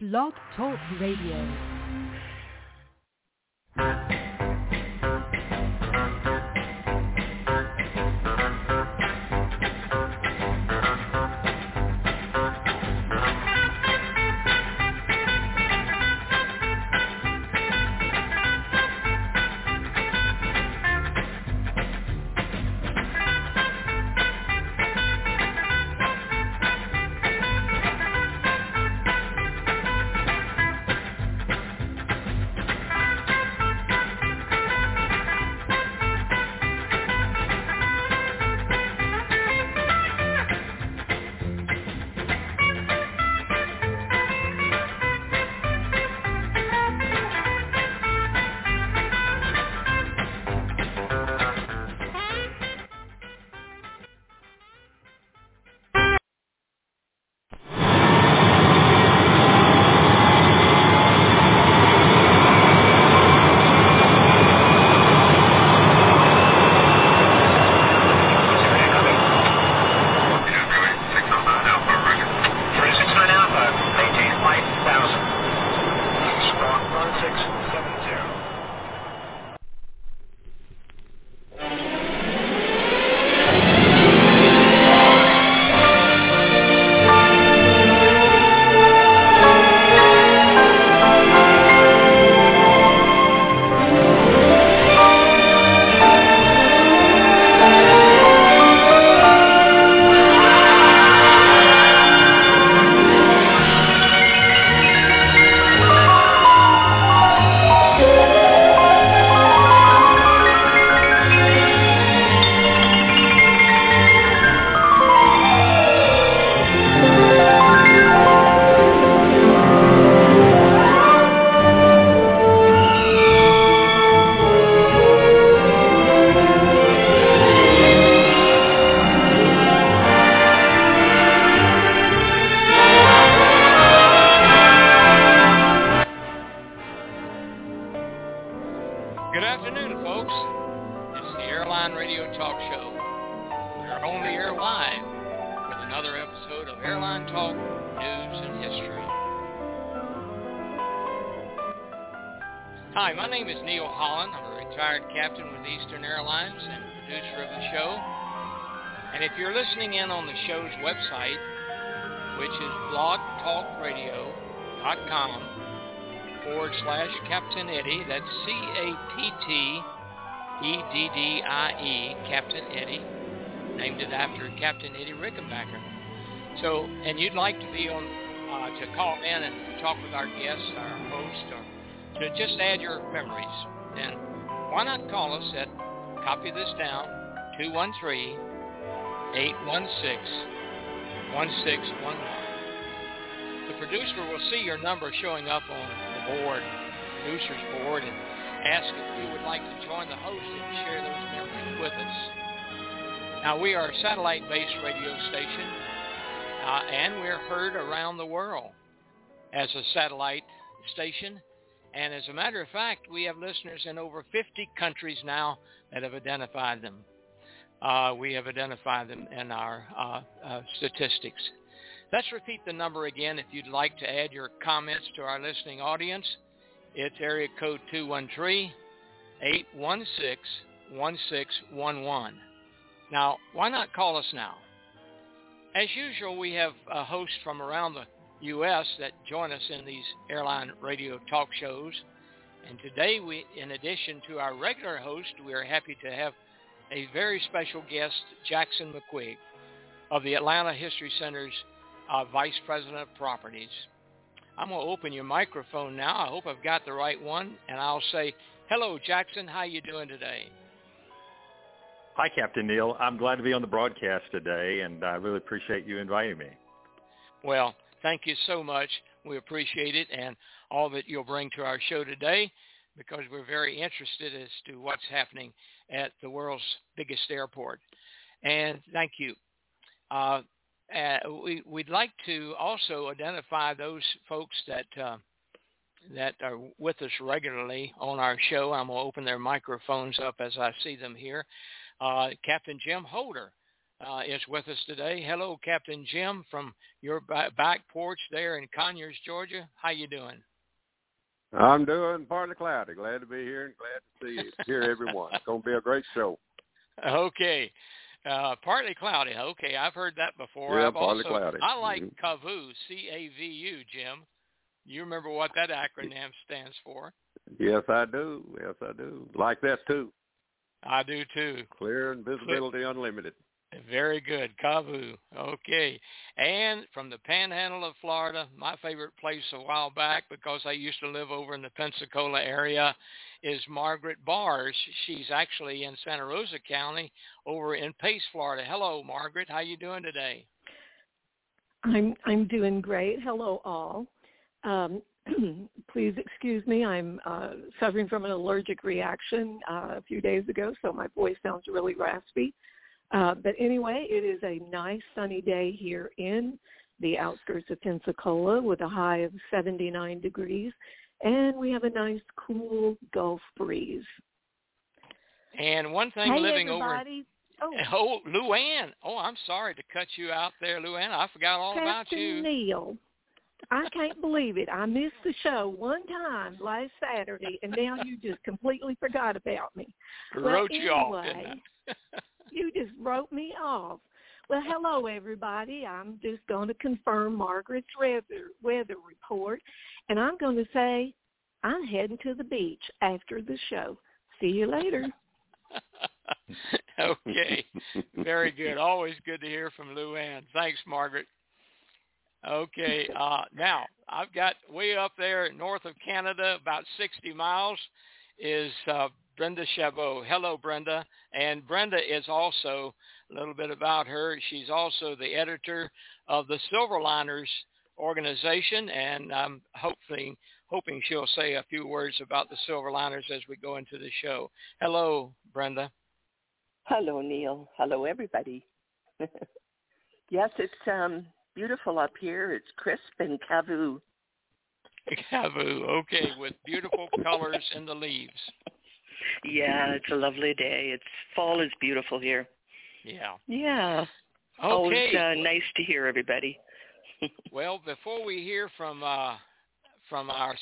Blog Talk Radio. blogtalkradio.com/Captain Eddie, that's C-A-T-T-E-D-D-I-E, Captain Eddie, named it after Captain Eddie Rickenbacker. So, and you'd like to be on, to call in and talk with our guests, our host, or to just add your memories, then why not call us at, copy this down, 213-816-1611. The producer will see your number showing up on the board, producer's board, and ask if you would like to join the host and share those memories with us. Now, we are a satellite-based radio station, and we're heard around the world as a satellite station. And as a matter of fact, we have listeners in over 50 countries now that have identified them. We have identified them in our statistics. Let's repeat the number again if you'd like to add your comments to our listening audience. It's area code 213-816-1611. Now, why not call us now? As usual, we have a host from around the U.S. that join us in these airline radio talk shows. And today, we, in addition to our regular host, we are happy to have a very special guest, Jackson McQuigg of the Atlanta History Center's Vice President of Properties. I'm going to open your microphone now. I hope I've got the right one, and I'll say, hello, Jackson. How you doing today? Hi, Captain Neal. I'm glad to be on the broadcast today, and I really appreciate you inviting me. Well, thank you so much. We appreciate it and all that you'll bring to our show today, because we're very interested as to what's happening at the world's biggest airport. And thank you. We'd like to also identify those folks that are with us regularly on our show. I'm going to open their microphones up as I see them here. Captain Jim Holder is with us today. Hello, Captain Jim, from your back porch there in Conyers, Georgia. How you doing? I'm doing partly cloudy. Glad to be here and glad to see you. Hear everyone. It's going to be a great show. Okay. Partly cloudy. Okay, I've heard that before. Yeah, partly cloudy. I like CAVU, C-A-V-U, Jim. You remember what that acronym stands for? Yes, I do. Yes, I do. Like that, too. I do, too. Clear and visibility unlimited. Very good. CAVU. Okay. And from the Panhandle of Florida, my favorite place a while back because I used to live over in the Pensacola area, is Margaret Bars. She's actually in Santa Rosa County over in Pace, Florida. Hello, Margaret. How you doing today? I'm doing great. Hello, all. Please excuse me. I'm suffering from an allergic reaction a few days ago, so my voice sounds really raspy. But anyway, it is a nice sunny day here in the outskirts of Pensacola with a high of 79 degrees, and we have a nice, cool Gulf breeze. And one thing Lou Ann. Oh, I'm sorry to cut you out there, Lou Ann. I forgot all about you. Captain Neal. I can't believe it. I missed the show one time last Saturday, and now you just completely forgot about me. You just wrote me off. Well, hello, everybody. I'm just going to confirm Margaret's weather report, and I'm going to say I'm heading to the beach after the show. See you later. Okay. Very good. Always good to hear from Lou Ann. Thanks, Margaret. Okay. Now, I've got way up there north of Canada, about 60 miles, is Brenda Chabot. Hello, Brenda. And Brenda is also, a little bit about her, she's also the editor of the Silverliners organization, and I'm hoping she'll say a few words about the Silverliners as we go into the show. Hello, Brenda. Hello, Neil. Hello, everybody. Yes, it's beautiful up here. It's crisp and CAVU. CAVU, okay, with beautiful colors in the leaves. Yeah, it's a lovely day. Fall is beautiful here. Yeah. Yeah. Okay. Always nice to hear everybody. Well, before we hear from our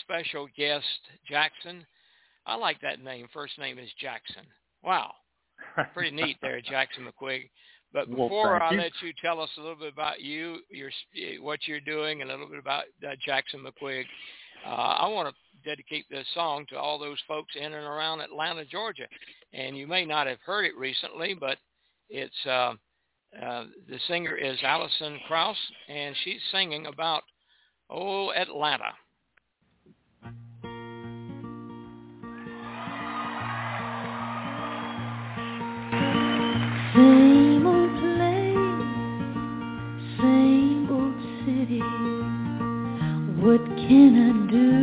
special guest, Jackson, I like that name. First name is Jackson. Wow. Pretty neat there, Jackson McQuigg. But before I let you tell us a little bit about you, what you're doing, and a little bit about Jackson McQuigg, I want to dedicate this song to all those folks in and around Atlanta, Georgia. And you may not have heard it recently, but it's the singer is Alison Krauss, and she's singing about Atlanta. Same old place, same old city. What can I do?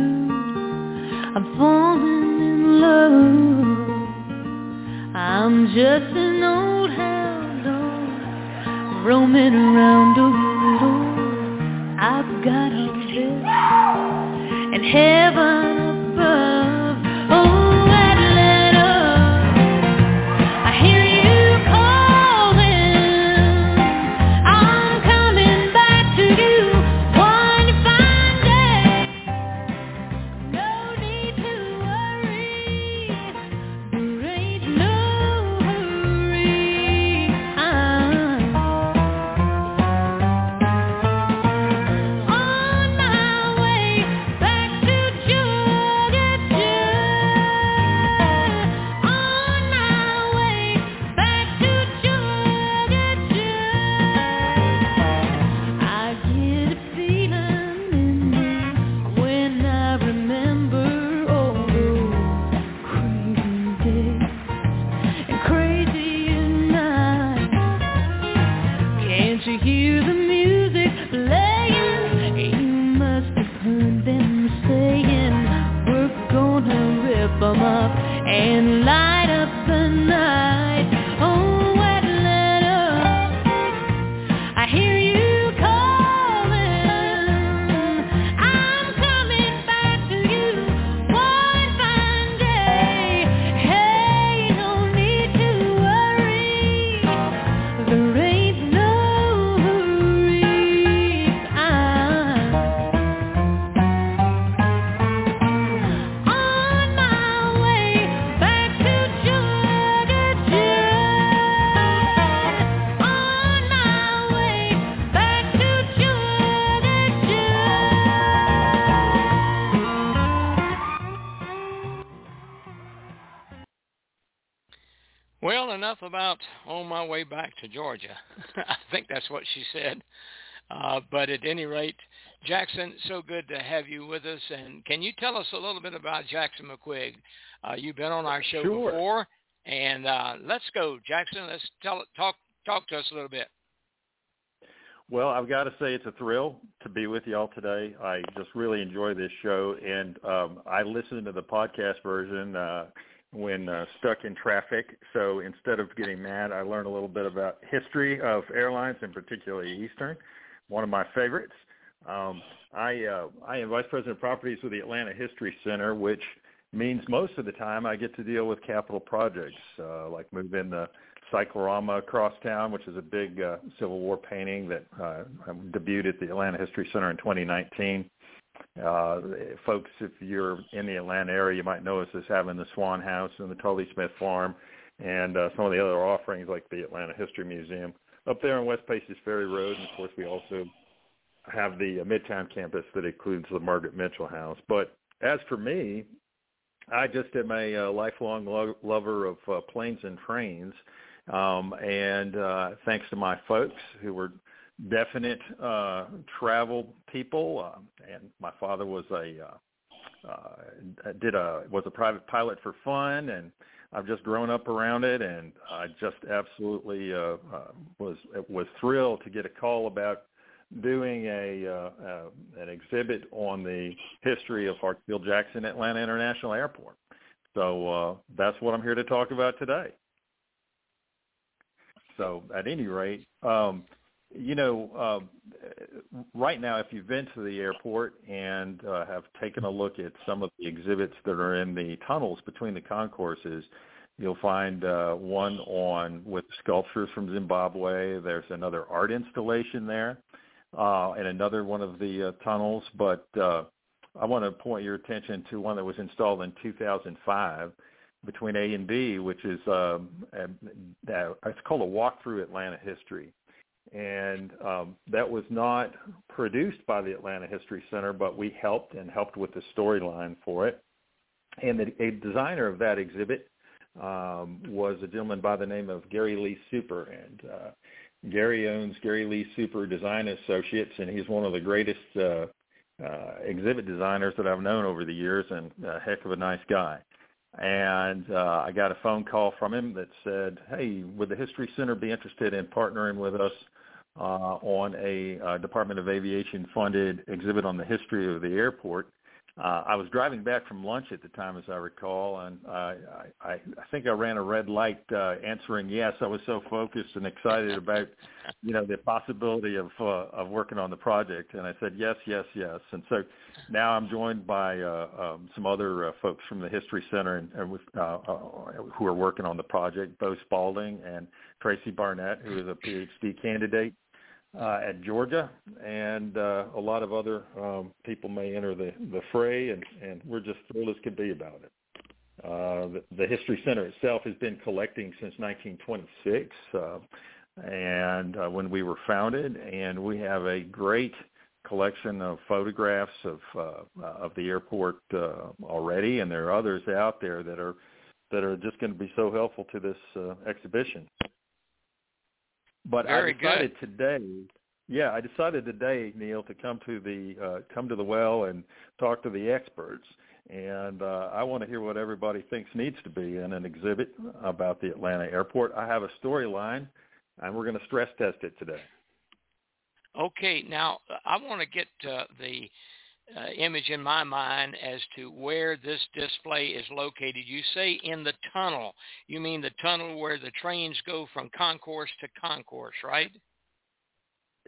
I'm falling in love. I'm just an old hound dog roaming around a riddle. I've got a live in heaven above. You enough about on my way back to Georgia. I think that's what she said. But at any rate, Jackson, so good to have you with us. And can you tell us a little bit about Jackson McQuigg? You've been on our show before. And let's go, Jackson. Let's talk to us a little bit. Well, I've got to say it's a thrill to be with y'all today. I just really enjoy this show, and I listened to the podcast version when stuck in traffic. So instead of getting mad, I learned a little bit about history of airlines, and particularly Eastern, one of my favorites. I am Vice President of Properties with the Atlanta History Center, which means most of the time I get to deal with capital projects, like moving the Cyclorama across town, which is a big Civil War painting that debuted at the Atlanta History Center in 2019. Folks, if you're in the Atlanta area, you might know us as having the Swan House and the Tully Smith Farm and some of the other offerings like the Atlanta History Museum up there on West Paces Ferry Road. And, of course, we also have the Midtown campus that includes the Margaret Mitchell House. But as for me, I just am a lifelong lover of planes and trains. And thanks to my folks who were definite travel people, and my father was a private pilot for fun, and I've just grown up around it, and I just absolutely was thrilled to get a call about doing an exhibit on the history of Hartsfield-Jackson Atlanta International Airport. So that's what I'm here to talk about today. So at any rate, right now, if you've been to the airport and have taken a look at some of the exhibits that are in the tunnels between the concourses, you'll find one with sculptures from Zimbabwe. There's another art installation there and another one of the tunnels. But I want to point your attention to one that was installed in 2005. Between A and B, which is it's called A Walk Through Atlanta History. And that was not produced by the Atlanta History Center, but we helped with the storyline for it. And a designer of that exhibit was a gentleman by the name of Gary Lee Super. And Gary owns Gary Lee Super Design Associates, and he's one of the greatest exhibit designers that I've known over the years, and a heck of a nice guy. And I got a phone call from him that said, hey, would the History Center be interested in partnering with us on a Department of Aviation-funded exhibit on the history of the airport? I was driving back from lunch at the time, as I recall, and I think I ran a red light answering yes. I was so focused and excited about, the possibility of working on the project. And I said, yes, yes, yes. And so now I'm joined by some other folks from the History Center and who are working on the project, Bo Spalding and Tracy Barnett, who is a Ph.D. candidate at Georgia, and a lot of other people may enter the fray, and we're just thrilled as could be about it. The History Center itself has been collecting since 1926, and when we were founded, and we have a great collection of photographs of the airport already, and there are others out there that are just going to be so helpful to this exhibition. But I decided today, Neil, to come to the well and talk to the experts. And I want to hear what everybody thinks needs to be in an exhibit about the Atlanta airport. I have a storyline, and we're going to stress test it today. Okay. Now, I want to get the image in my mind as to where this display is located. You say in the tunnel. You mean the tunnel where the trains go from concourse to concourse, right?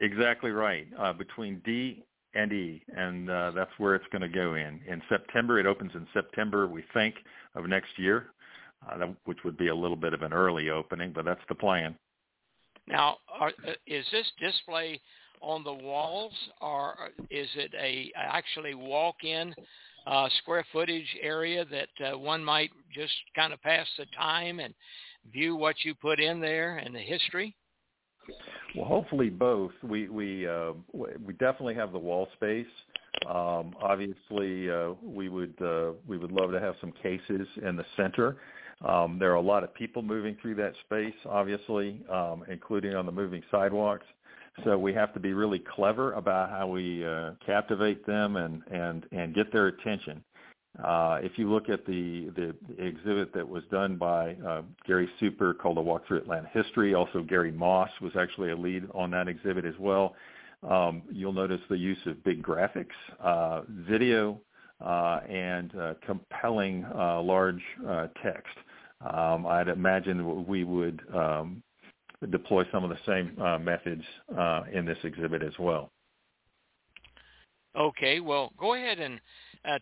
Exactly right. Between D and E, and that's where it's going to go in September. It opens in September, we think, of next year, which would be a little bit of an early opening, but that's the plan. Now, is this display on the walls, or is it actually walk-in square footage area that one might just kind of pass the time and view what you put in there and the history? Well, hopefully both. We definitely have the wall space. Obviously, we would love to have some cases in the center. There are a lot of people moving through that space, obviously, including on the moving sidewalks. So we have to be really clever about how we captivate them and get their attention. If you look at the exhibit that was done by Gary Super called A Walk Through Atlanta History, also Gary Moss was actually a lead on that exhibit as well, you'll notice the use of big graphics, video, and compelling large text. I'd imagine we would deploy some of the same methods in this exhibit as well. Okay, well, go ahead and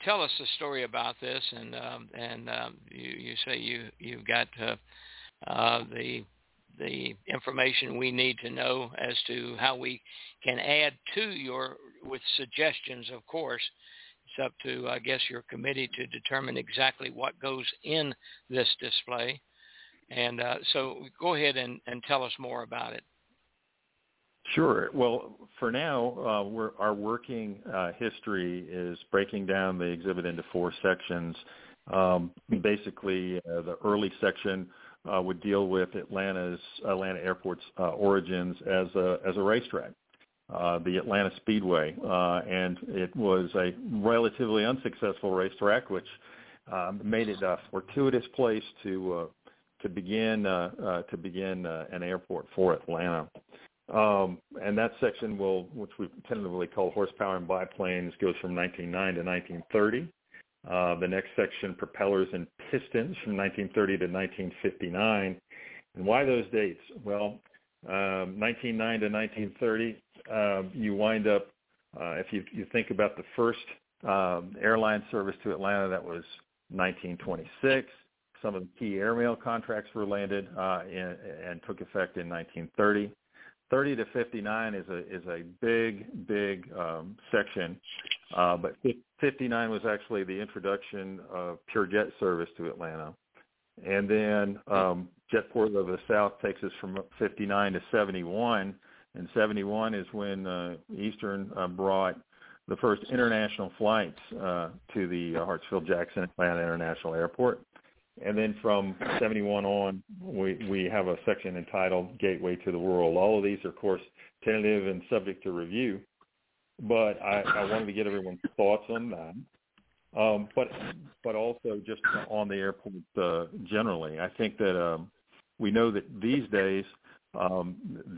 tell us a story about this, and you say you've got the information we need to know as to how we can add to your, with suggestions, of course. It's up to, I guess, your committee to determine exactly what goes in this display. And so go ahead and tell us more about it. Sure. Well, for now, our working history is breaking down the exhibit into four sections. Basically, the early section would deal with Atlanta Airport's origins as a racetrack, the Atlanta Speedway, and it was a relatively unsuccessful racetrack, which made it a fortuitous place to begin an airport for Atlanta. And that section will, which we tentatively call Horsepower and Biplanes, goes from 1909 to 1930. The next section, Propellers and Pistons, from 1930 to 1959. And why those dates? Well, 1909 to 1930, you wind up, if you think about the first airline service to Atlanta, that was 1926. Some of the key airmail contracts were landed and took effect in 1930. 30 to 59 is a big section, but 59 was actually the introduction of pure jet service to Atlanta, and then Jetport of the South takes us from 59 to 71, and 71 is when Eastern brought the first international flights to the Hartsfield-Jackson Atlanta International Airport. And then from 71 on, we have a section entitled Gateway to the World. All of these are, of course, tentative and subject to review, but I wanted to get everyone's thoughts on that. But also just on the airport generally. I think that we know that these days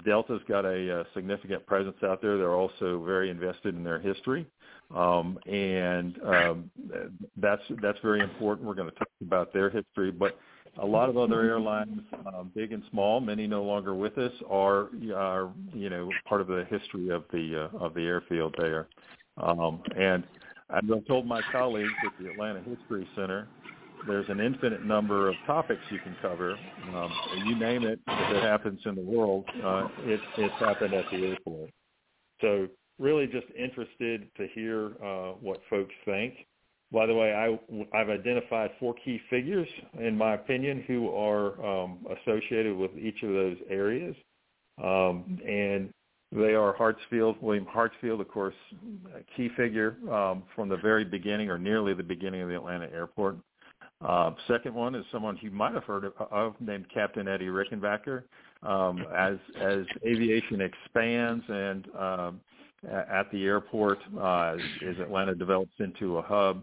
Delta's got a significant presence out there. They're also very invested in their history. That's very important. We're going to talk about their history, but a lot of other airlines, big and small, many no longer with us, are part of the history of the airfield there. And I've told my colleagues at the Atlanta History Center, there's an infinite number of topics you can cover. You name it, if it happens in the world, it's happened at the airport. So. Really just interested to hear what folks think. By the way, I've identified four key figures, in my opinion, who are associated with each of those areas. And they are Hartsfield, William Hartsfield, of course, a key figure from the very beginning or nearly the beginning of the Atlanta airport. Second one is someone you might have heard of named Captain Eddie Rickenbacker. As aviation expands and at the airport, as Atlanta develops into a hub,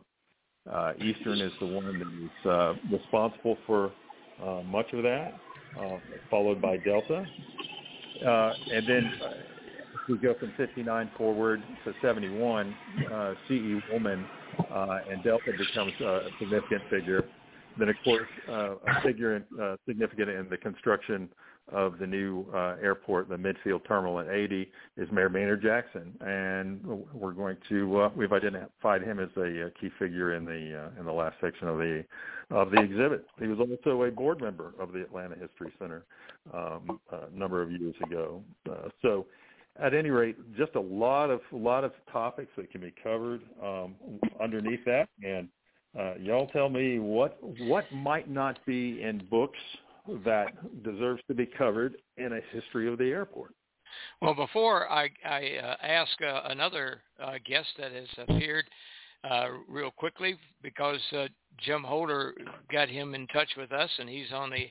Eastern is the one that is responsible for much of that, followed by Delta. And then we go from 59 forward to 71, C.E. Woolman, and Delta becomes a significant figure. Then, of course, a figure significant in the construction of the new airport, the Midfield Terminal at 80, is Mayor Maynard Jackson, and we've identified him as a key figure in the last section of the exhibit. He was also a board member of the Atlanta History Center a number of years ago. So, at any rate, just a lot of topics that can be covered underneath that, and y'all tell me what might not be in books that deserves to be covered in a history of the airport. Well, before I ask another guest that has appeared real quickly because Jim Holder got him in touch with us, and he's on the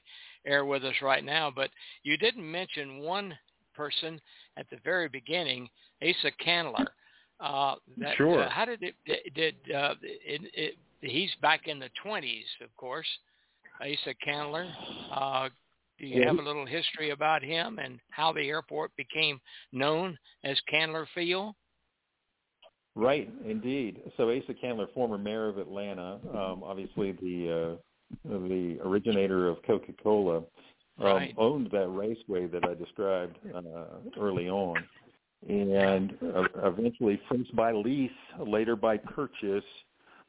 air with us right now. But you didn't mention one person at the very beginning, Asa Candler. Sure. How did it? He's back in the 20s, of course. Asa Candler. Do you have a little history about him and how the airport became known as Candler Field? Right, indeed. So Asa Candler, former mayor of Atlanta, obviously the originator of Coca-Cola, right, owned that raceway that I described early on, and eventually, first by lease, later by purchase,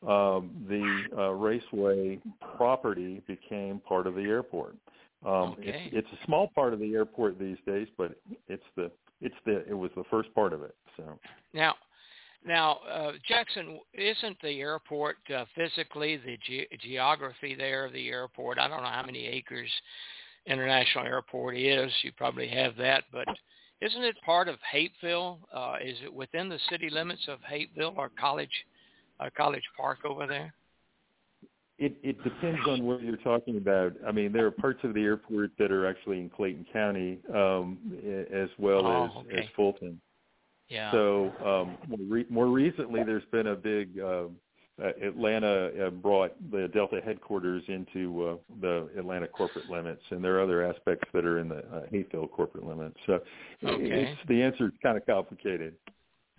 the raceway property became part of the airport. Okay. It's a small part of the airport these days, but it was the first part of it. So now, Jackson, isn't the airport physically the geography there of the airport? I don't know how many acres International Airport is. You probably have that, but isn't it part of Hapeville? Is it within the city limits of Hapeville or College Park over there? It depends on what you're talking about. I mean, there are parts of the airport that are actually in Clayton County as well as Fulton. Yeah. So more recently, there's been a big Atlanta brought the Delta headquarters into the Atlanta corporate limits, and there are other aspects that are in the Hayfield corporate limits. So the answer is kind of complicated.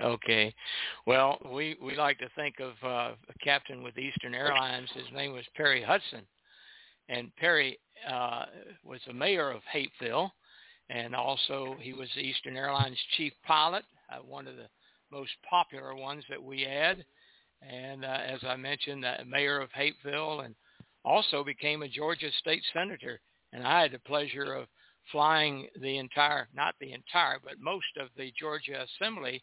Okay. Well, we like to think of a captain with Eastern Airlines. His name was Perry Hudson. And Perry was the mayor of Hapeville. And also he was Eastern Airlines chief pilot, one of the most popular ones that we had. And as I mentioned, mayor of Hapeville, and also became a Georgia state senator. And I had the pleasure of flying not the entire, but most of the Georgia Assembly,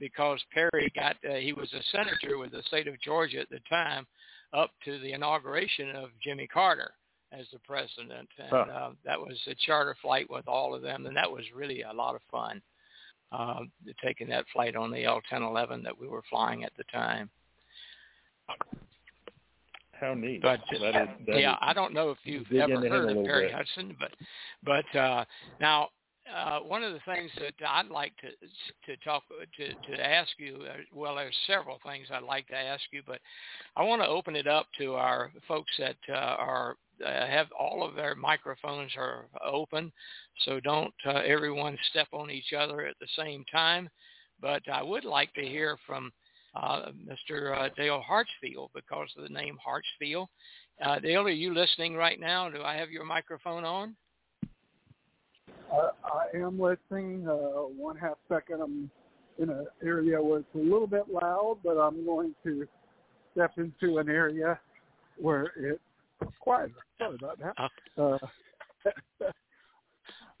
because Perry he was a senator with the state of Georgia at the time, up to the inauguration of Jimmy Carter as the president. And that was a charter flight with all of them, and that was really a lot of fun, taking that flight on the L-1011 that we were flying at the time. How neat. But, I don't know if you've ever heard of Perry Hudson, but now, one of the things that I'd like to ask you, well, there's several things I'd like to ask you, but I want to open it up to our folks that have all of their microphones are open, so don't everyone step on each other at the same time. But I would like to hear from Mr. Dale Hartsfield, because of the name Hartsfield. Dale, are you listening right now? Do I have your microphone on? I am listening. 1/2 second, I'm in an area where it's a little bit loud, but I'm going to step into an area where it's quieter. Sorry about that.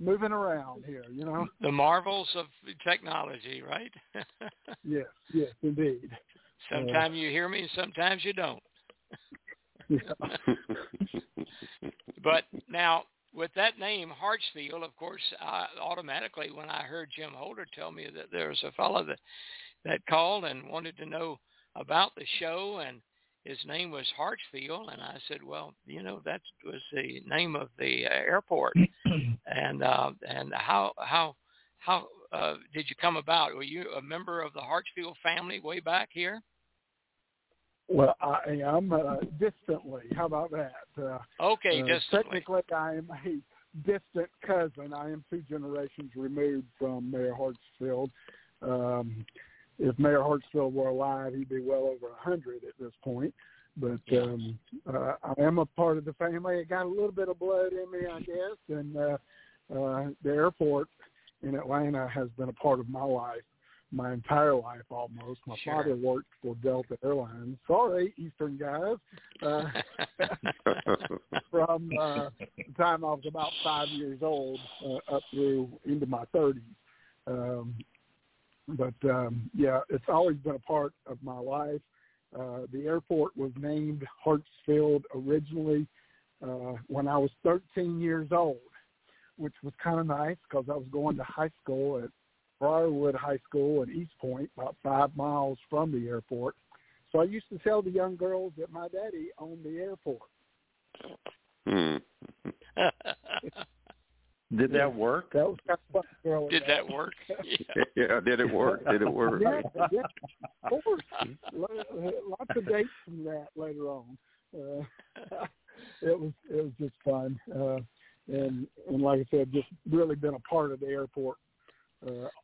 Moving around here, you know. The marvels of technology, right? Yes, indeed. Sometimes you hear me, sometimes you don't. But now, with that name, Hartsfield, of course, automatically when I heard Jim Holder tell me that there was a fellow that called and wanted to know about the show, and his name was Hartsfield, and I said, well, you know, that was the name of the airport, and how did you come about? Were you a member of the Hartsfield family way back here? Well, I am distantly. How about that? Distantly. Technically, I am a distant cousin. I am 2 generations removed from Mayor Hartsfield. If Mayor Hartsfield were alive, he'd be well over 100 at this point. But I am a part of the family. It got a little bit of blood in me, I guess. And the airport in Atlanta has been a part of my life. My entire life, almost. My father worked for Delta Airlines. Sorry, Eastern guys. From the time I was about 5 years old up through into my 30s. It's always been a part of my life. The airport was named Hartsfield originally when I was 13 years old, which was kind of nice because I was going to high school at Briarwood High School in East Point, about 5 miles from the airport. So I used to tell the young girls that my daddy owned the airport. Did that work? That was kind of fun. Did that work? Yeah, did it work? Did it work? Yeah, of course. Lots of dates from that later on. It was just fun, and like I said, just really been a part of the airport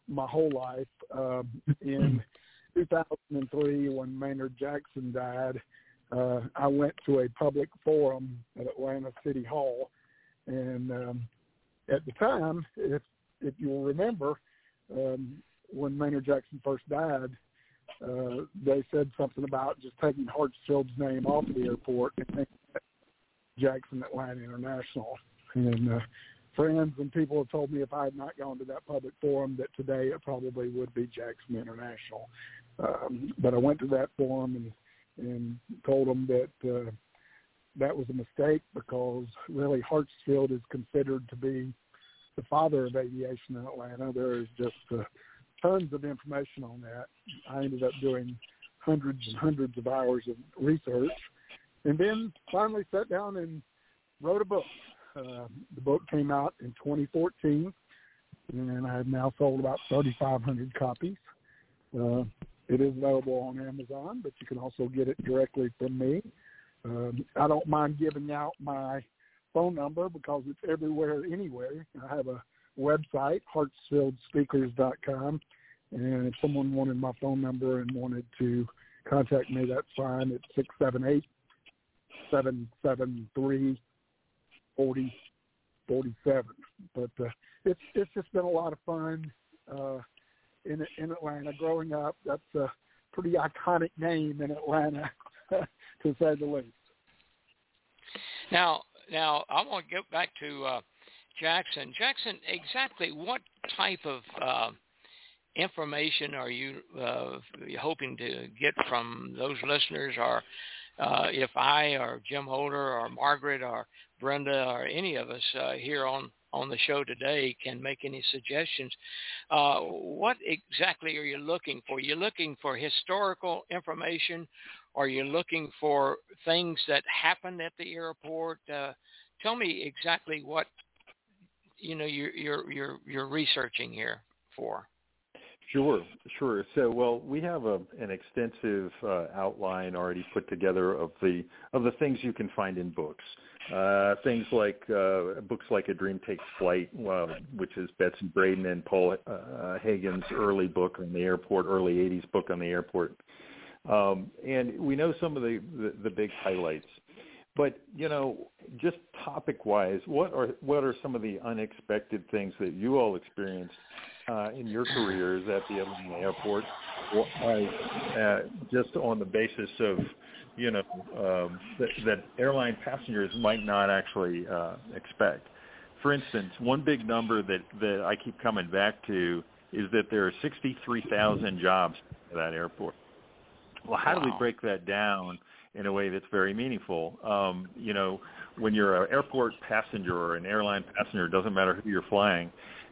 my whole life. In 2003, when Maynard Jackson died, I went to a public forum at Atlanta City Hall, and at the time, if you'll remember, when Maynard Jackson first died, they said something about just taking Hartsfield's name off of the airport and making it Jackson Atlanta International. And friends and people have told me if I had not gone to that public forum that today it probably would be Jackson International. But I went to that forum and told them that that was a mistake, because really Hartsfield is considered to be the father of aviation in Atlanta. There is just tons of information on that. I ended up doing hundreds and hundreds of hours of research, and then finally sat down and wrote a book. The book came out in 2014, and I have now sold about 3,500 copies. It is available on Amazon, but you can also get it directly from me. I don't mind giving out my phone number because it's everywhere anyway. I have a website, hartsfieldspeakers.com, and if someone wanted my phone number and wanted to contact me, that's fine. It's 678-773-4047. But it's just been a lot of fun in Atlanta. Growing up, that's a pretty iconic name in Atlanta, to say the least. Now I want to get back to Jackson. Jackson, exactly what type of information are you hoping to get from those listeners? Or if I or Jim Holder or Margaret or Brenda or any of us here on the show today can make any suggestions, what exactly are you looking for? You're looking for historical information? Are you looking for things that happened at the airport? Tell me exactly what you're researching here for. Sure. So, well, we have an extensive outline already put together of the things you can find in books. Things like books like A Dream Takes Flight, which is Betsy Braden and Paul Hagen's early book on the airport, early 80s book on the airport. And we know some of the big highlights. But, just topic-wise, what are some of the unexpected things that you all experienced in your careers at the Atlanta airport, just on the basis of, that airline passengers might not actually expect? For instance, one big number that I keep coming back to is that there are 63,000 jobs at that airport. Well, how do we break that down in a way that's very meaningful? When you're an airport passenger or an airline passenger, it doesn't matter who you're flying,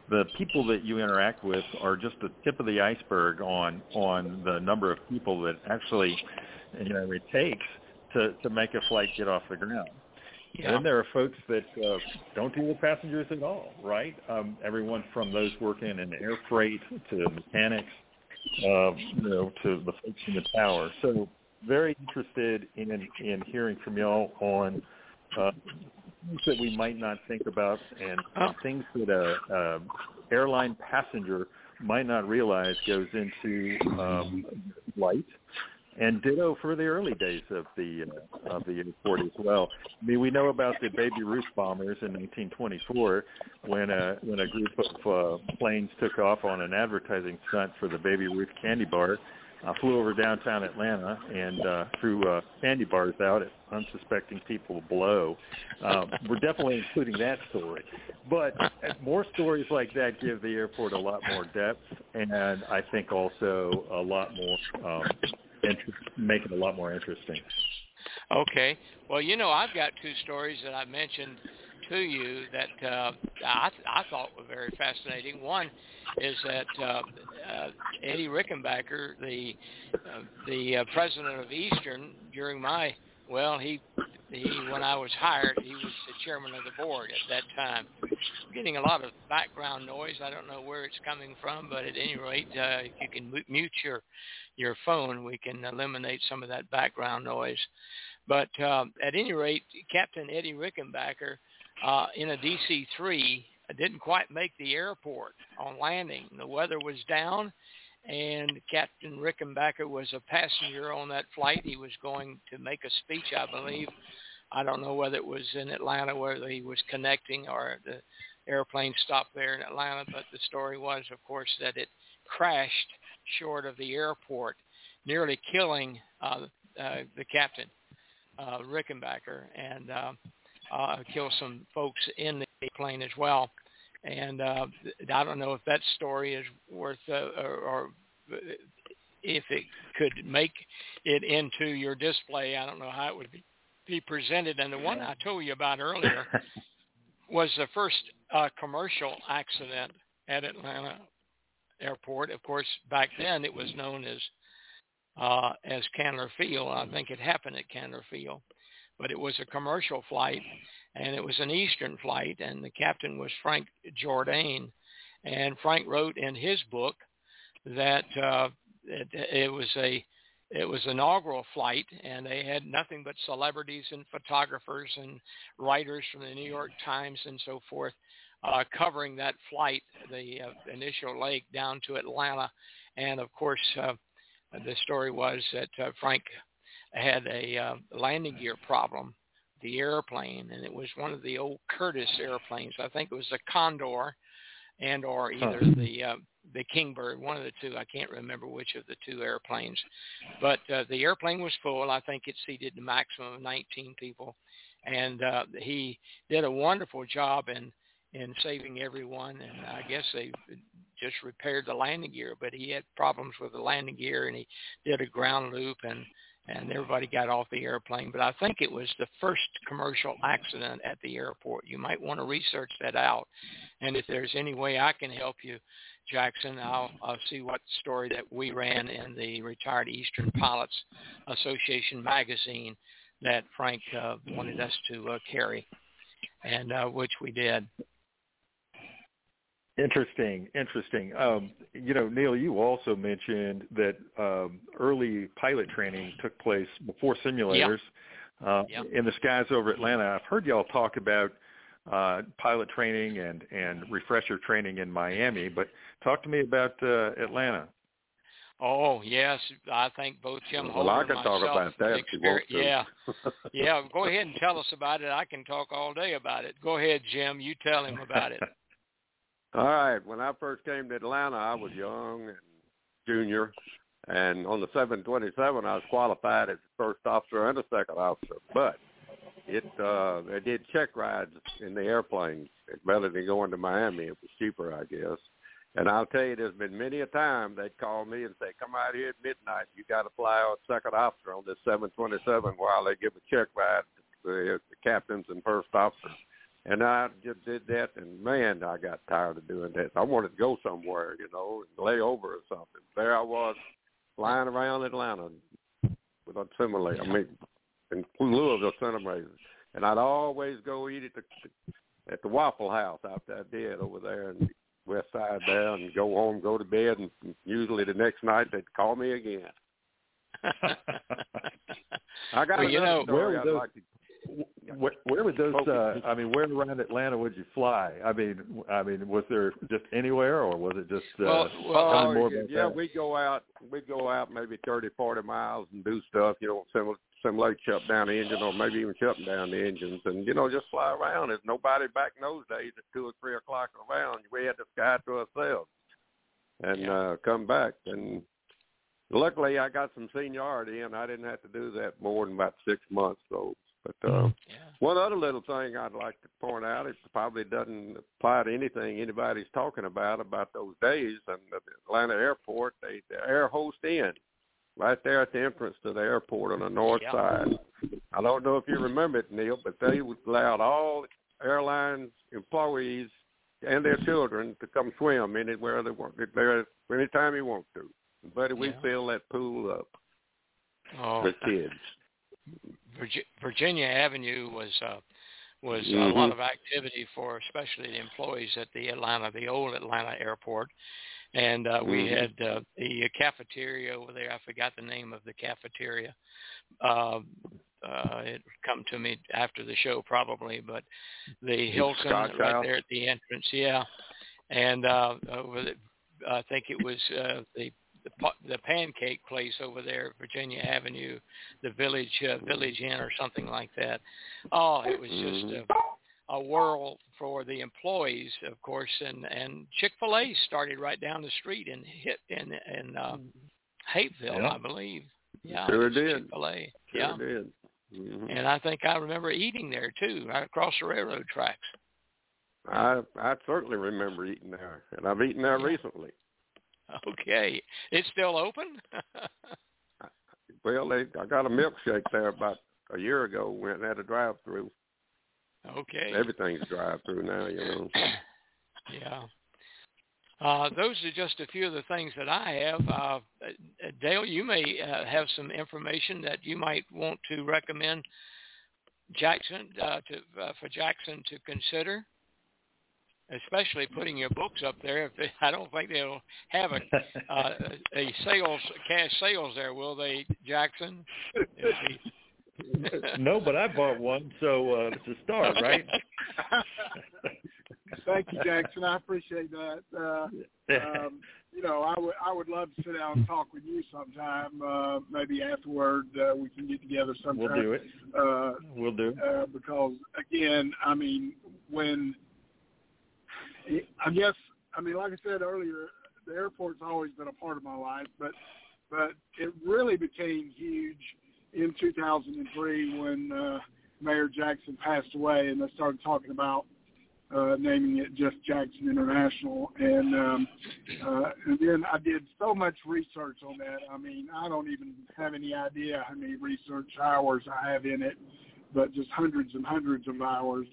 the people that you interact with are just the tip of the iceberg on the number of people that actually, it takes to make a flight get off the ground. Yeah. And then there are folks that don't deal with passengers at all, right? Everyone from those working in air freight to mechanics, to the folks in the tower. So, very interested in hearing from y'all on things that we might not think about and things that a airline passenger might not realize goes into flight, and ditto for the early days of the airport as well. I mean, we know about the Baby Ruth bombers in 1924 when a group of planes took off on an advertising stunt for the Baby Ruth candy bar. I flew over downtown Atlanta and threw candy bars out at unsuspecting people below. We're definitely including that story. But more stories like that give the airport a lot more depth, and I think also a lot more make it a lot more interesting. Okay. Well, I've got two stories that I mentioned to you that I thought were very fascinating. One is that Eddie Rickenbacker, the president of Eastern, during my when I was hired, he was the chairman of the board at that time. I'm getting a lot of background noise. I don't know where it's coming from, but at any rate, if you can mute your phone, we can eliminate some of that background noise. But at any rate, Captain Eddie Rickenbacker in a DC-3 didn't quite make the airport on landing. The weather was down, and Captain Rickenbacker was a passenger on that flight. He was going to make a speech, I believe. I don't know whether it was in Atlanta, whether he was connecting or the airplane stopped there in Atlanta, but the story was, of course, that it crashed short of the airport, nearly killing the captain, Rickenbacker, and killed some folks in the plane as well. And I don't know if that story is worth or if it could make it into your display. I don't know how it would be presented. And the one I told you about earlier was the first commercial accident at Atlanta Airport. Of course, back then it was known as Candler Field. I think it happened at Candler Field. But it was a commercial flight, and it was an Eastern flight, and the captain was Frank Jourdain. And Frank wrote in his book that it was an inaugural flight, and they had nothing but celebrities and photographers and writers from the New York Times and so forth covering that flight, the initial leg down to Atlanta. And, of course, the story was that Frank had a landing gear problem, the airplane, and it was one of the old Curtiss airplanes. I think it was the Condor and or either the Kingbird, one of the two. I can't remember which of the two airplanes. But the airplane was full. I think it seated a maximum of 19 people. And he did a wonderful job in saving everyone. And I guess they just repaired the landing gear. But he had problems with the landing gear, and he did a ground loop, and everybody got off the airplane. But I think it was the first commercial accident at the airport. You might want to research that out. And if there's any way I can help you, Jackson, I'll see what story that we ran in the Retired Eastern Pilots Association magazine that Frank wanted us to carry, and which we did. Interesting. Neil, you also mentioned that early pilot training took place before simulators in the skies over Atlanta. I've heard y'all talk about pilot training and refresher training in Miami, but talk to me about Atlanta. Oh, yes. I think both Jim Holder and myself. Well, I can talk about that if you want to. Yeah. Go ahead and tell us about it. I can talk all day about it. Go ahead, Jim. You tell him about it. All right. When I first came to Atlanta, I was young and junior, and on the 727, I was qualified as a first officer and a second officer. But they did check rides in the airplanes rather than going to Miami. It was cheaper, I guess. And I'll tell you, there's been many a time they'd call me and say, "Come out here at midnight. You got to fly out second officer on this 727 while they give a check ride to the captains and first officers." And I just did that, and, man, I got tired of doing that. I wanted to go somewhere, and lay over or something. There I was flying around Atlanta with a simulator, in lieu of the simulator. And I'd always go eat at the Waffle House after I did over there in the West Side there, and go home, go to bed, and usually the next night they'd call me again. I got another story I'd like to Where was those? Where around Atlanta would you fly? I mean, was there just anywhere, or was it just? We'd go out maybe 30, 40 miles and do stuff. Simulate shut down the engine, or maybe even shut down the engines, and just fly around. There's nobody back in those days at 2 or 3 o'clock around. We had the sky to ourselves, and come back. And luckily, I got some seniority, and I didn't have to do that more than about 6 months. So. But one other little thing I'd like to point out, it probably doesn't apply to anything anybody's talking about those days. And at Atlanta Airport, the Air Host Inn, right there at the entrance to the airport on the north side. I don't know if you remember it, Neil, but they would allow all airline employees and their children to come swim anywhere they want, anytime you want to. Buddy, we fill that pool up for kids. Virginia Avenue was a lot of activity for especially the employees at the old Atlanta airport. And we had the cafeteria over there. I forgot the name of the cafeteria. It come to me after the show probably, but the Hilton right there at the entrance. Yeah. And I think it was the pancake place over there, Virginia Avenue, the Village Inn or something like that. Oh, it was just a world for the employees, of course, and Chick-fil-A started right down the street in Hapeville, I believe. Yeah, sure it did. Chick-fil-A. Sure yeah. did. Mm-hmm. And I think I remember eating there too, right across the railroad tracks. I certainly remember eating there, and I've eaten there recently. Okay. It's still open? Well, I got a milkshake there about a year ago. Went and had a drive-thru. Okay. Everything's drive-thru now, you know. Yeah. Those are just a few of the things that I have. Dale, you may have some information that you might want to recommend Jackson for Jackson to consider. Especially putting your books up there. I don't think they'll have a cash sales there, will they, Jackson? No, but I bought one, so it's a start, right? Thank you, Jackson. I appreciate that. I would love to sit down and talk with you sometime. Maybe afterward we can get together sometime. We'll do it. Because again, I mean, when. I guess, I mean, like I said earlier, the airport's always been a part of my life, but it really became huge in 2003 when Mayor Jackson passed away, and they started talking about naming it just Jackson International. And then I did so much research on that. I mean, I don't even have any idea how many research hours I have in it, but just hundreds and hundreds of hours.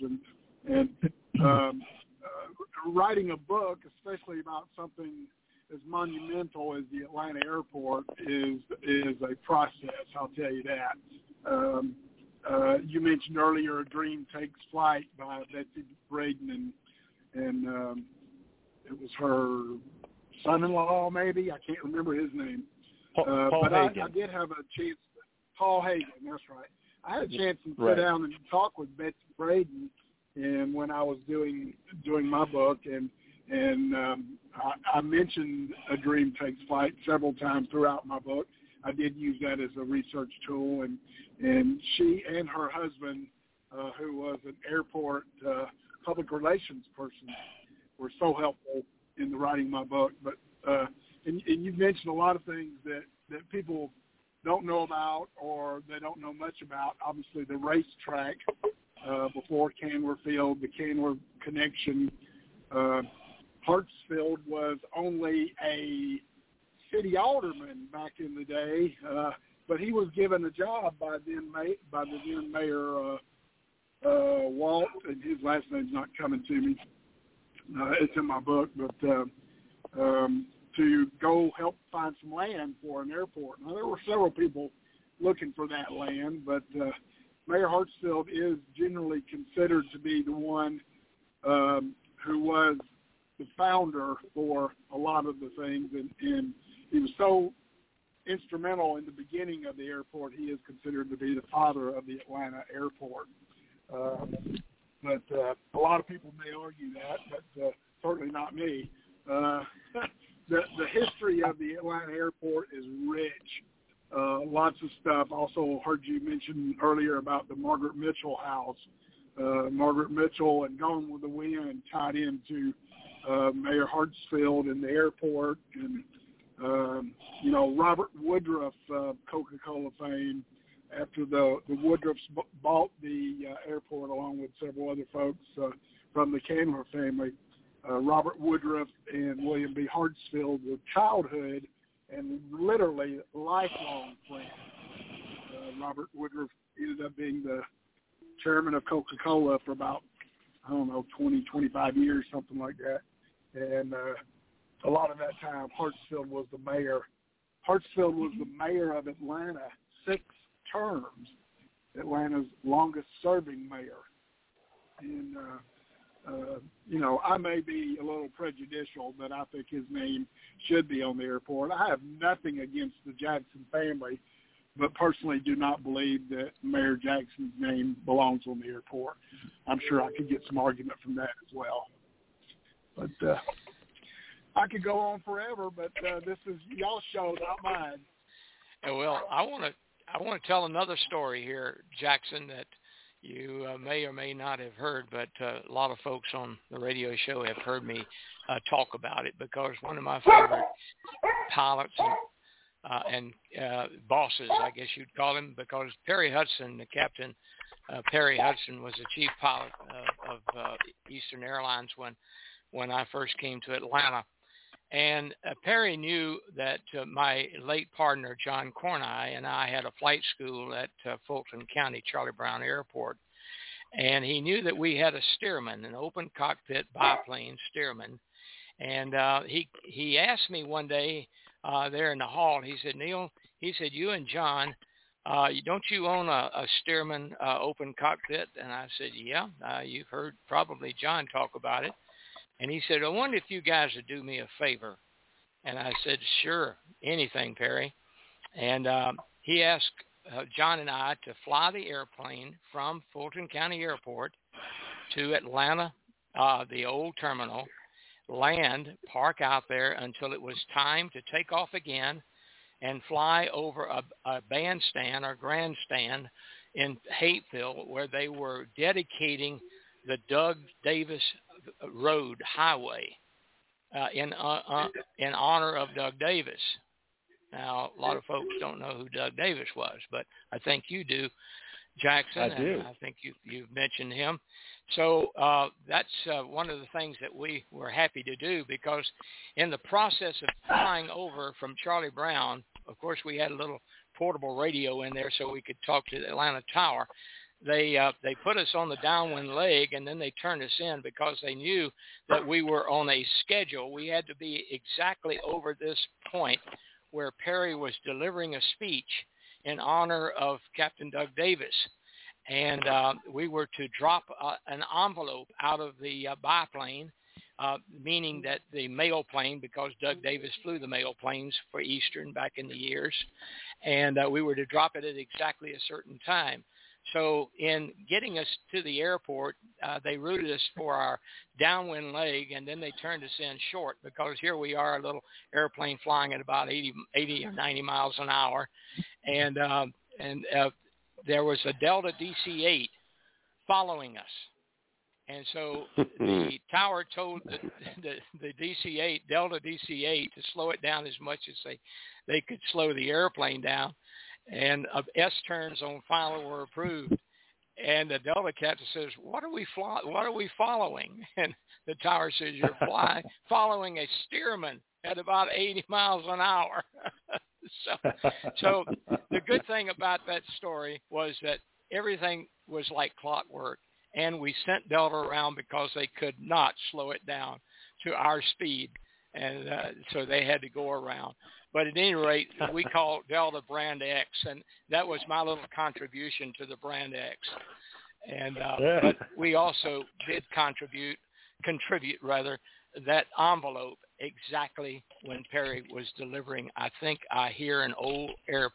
Writing a book, especially about something as monumental as the Atlanta airport, is a process, I'll tell you that. You mentioned earlier A Dream Takes Flight by Betsy Braden, and it was her son-in-law, maybe. I can't remember his name. Paul but Hagen. I did have a chance. Paul Hagen, that's right. I had a chance to sit down and talk with Betsy Braden, and when I was doing my book, and I mentioned A Dream Takes Flight several times throughout my book. I did use that as a research tool, and she and her husband, who was an airport public relations person, were so helpful in the writing of my book. But and you mentioned a lot of things that people don't know about or they don't know much about. Obviously, the racetrack. Before Candler Field, the Candler connection, Hartsfield was only a city alderman back in the day, but he was given a job by the then mayor Walt, and his last name's not coming to me. It's in my book, but to go help find some land for an airport. Now there were several people looking for that land, but. Mayor Hartsfield is generally considered to be the one who was the founder for a lot of the things, and he was so instrumental in the beginning of the airport, he is considered to be the father of the Atlanta airport. But a lot of people may argue that, but certainly not me. The history of the Atlanta airport is rich. Lots of stuff. Also heard you mention earlier about the Margaret Mitchell House. Margaret Mitchell and Gone with the Wind tied into Mayor Hartsfield and the airport. And, Robert Woodruff, Coca-Cola fame, after the Woodruffs bought the airport along with several other folks from the Candler family. Robert Woodruff and William B. Hartsfield were childhood and literally lifelong friends. Robert Woodruff ended up being the chairman of Coca-Cola for about I don't know, 20, 25 years, something like that. And a lot of that time, Hartsfield was the mayor. Hartsfield was the mayor of Atlanta 6 terms, Atlanta's longest-serving mayor. And, you know, I may be a little prejudicial, but I think his name should be on the airport. I have nothing against the Jackson family, but personally do not believe that Mayor Jackson's name belongs on the airport. I'm sure I could get some argument from that as well. But I could go on forever, but this is y'all's show, not mine. And well, I want to tell another story here, Jackson, that you may or may not have heard, but a lot of folks on the radio show have heard me talk about it, because one of my favorite pilots and bosses, I guess you'd call him, because Perry Hudson, the captain, Perry Hudson was the chief pilot of Eastern Airlines when I first came to Atlanta. And Perry knew that my late partner, John Corneye, and I had a flight school at Fulton County Charlie Brown Airport. And he knew that we had a Stearman, an open cockpit biplane Stearman. And he asked me one day there in the hall, he said, Neil, he said, you and John, don't you own a Stearman open cockpit? And I said, yeah, you've heard probably John talk about it. And he said, I wonder if you guys would do me a favor. And I said, sure, anything, Perry. And he asked John and I to fly the airplane from Fulton County Airport to Atlanta, the old terminal, land, park out there until it was time to take off again and fly over a bandstand or grandstand in Hapeville, where they were dedicating the Doug Davis Road Highway in honor of Doug Davis. Now, a lot of folks don't know who Doug Davis was, but I think you do, Jackson. I do. And I think you've mentioned him. So that's one of the things that we were happy to do, because in the process of flying over from Charlie Brown, of course, we had a little portable radio in there so we could talk to the Atlanta Tower. They put us on the downwind leg, and then they turned us in because they knew that we were on a schedule. We had to be exactly over this point where Perry was delivering a speech in honor of Captain Doug Davis. And we were to drop an envelope out of the biplane, meaning that the mail plane, because Doug Davis flew the mail planes for Eastern back in the years, and we were to drop it at exactly a certain time. So in getting us to the airport, they routed us for our downwind leg, and then they turned us in short, because here we are, a little airplane flying at about 80 or 90 miles an hour. And there was a Delta DC-8 following us. And so the tower told the DC-8, Delta DC-8, to slow it down as much as they could slow the airplane down. And S-turns on final were approved. And the Delta captain says, what are we following? And the tower says, you're following a Stearman at about 80 miles an hour. so the good thing about that story was that everything was like clockwork. And we sent Delta around because they could not slow it down to our speed. And so they had to go around. But at any rate, we call Delta Brand X, and that was my little contribution to the Brand X. And but we also did contribute that envelope exactly when Perry was delivering. I think I hear an old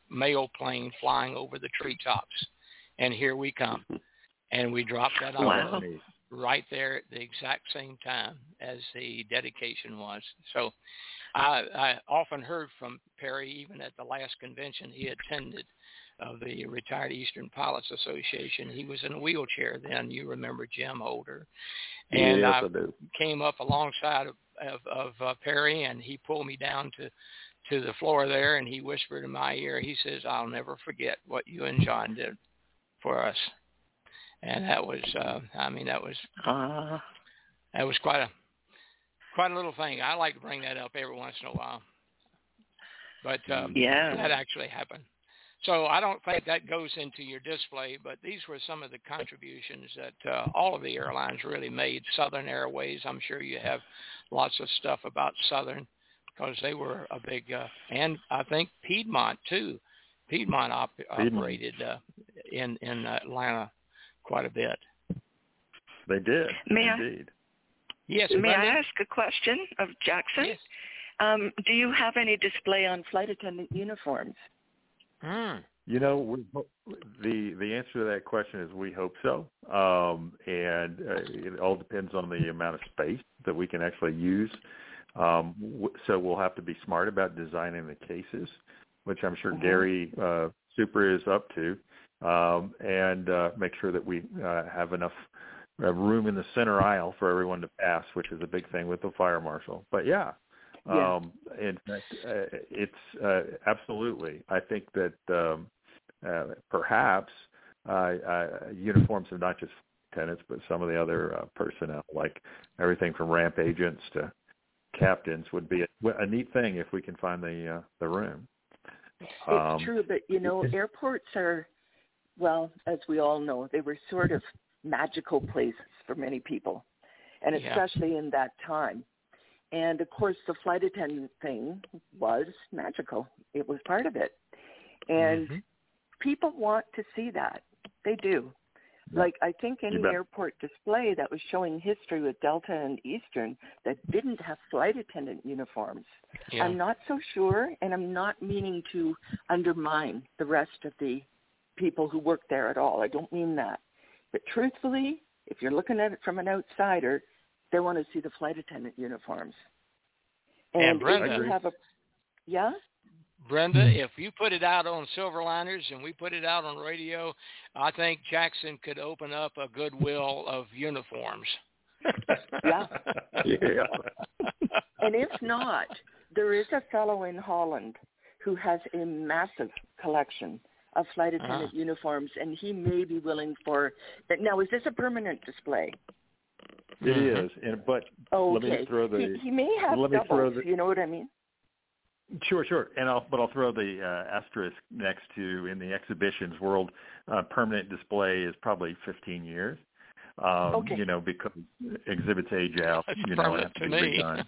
mail plane flying over the treetops, and here we come, and we drop that envelope right there at the exact same time as the dedication was. So I often heard from Perry, even at the last convention he attended of the Retired Eastern Pilots Association. He was in a wheelchair then. You remember Jim Holder. And yes, I do. Came up alongside of Perry, and he pulled me down to the floor there, and he whispered in my ear, he says, I'll never forget what you and John did for us. And that was, that was quite a little thing. I like to bring that up every once in a while, but that actually happened. So I don't think that goes into your display, but these were some of the contributions that all of the airlines really made. Southern Airways, I'm sure you have lots of stuff about Southern because they were a big, and I think Piedmont too. Piedmont operated in Atlanta quite a bit. They did, indeed. Yes, may I ask a question of Jackson? Yes. Do you have any display on flight attendant uniforms? You know, the answer to that question is we hope so, and it all depends on the amount of space that we can actually use. So we'll have to be smart about designing the cases, which I'm sure Gary Super is up to, and make sure that we have enough room in the center aisle for everyone to pass, which is a big thing with the fire marshal. But yeah. Yeah. In fact, it's absolutely. I think that perhaps uniforms of not just tenants, but some of the other personnel, like everything from ramp agents to captains, would be a neat thing if we can find the room. It's true, but you know, airports are, well, as we all know, they were sort of magical places for many people, and especially in that time. And, of course, the flight attendant thing was magical. It was part of it. And people want to see that. They do. Like, I think any airport display that was showing history with Delta and Eastern that didn't have flight attendant uniforms, I'm not so sure, and I'm not meaning to undermine the rest of the people who work there at all. I don't mean that. But truthfully, if you're looking at it from an outsider, they want to see the flight attendant uniforms. And Brenda, if you put it out on Silverliners and we put it out on radio, I think Jackson could open up a Goodwill of uniforms. And if not, there is a fellow in Holland who has a massive collection of flight attendant uniforms, and he may be willing for that. Now, is this a permanent display? It is, let me throw the. He may have doubles. You know what I mean? Sure, and I'll throw the asterisk next to in the exhibitions world. Permanent display is probably 15 years. You know, because exhibits age out. You know, have to be redone.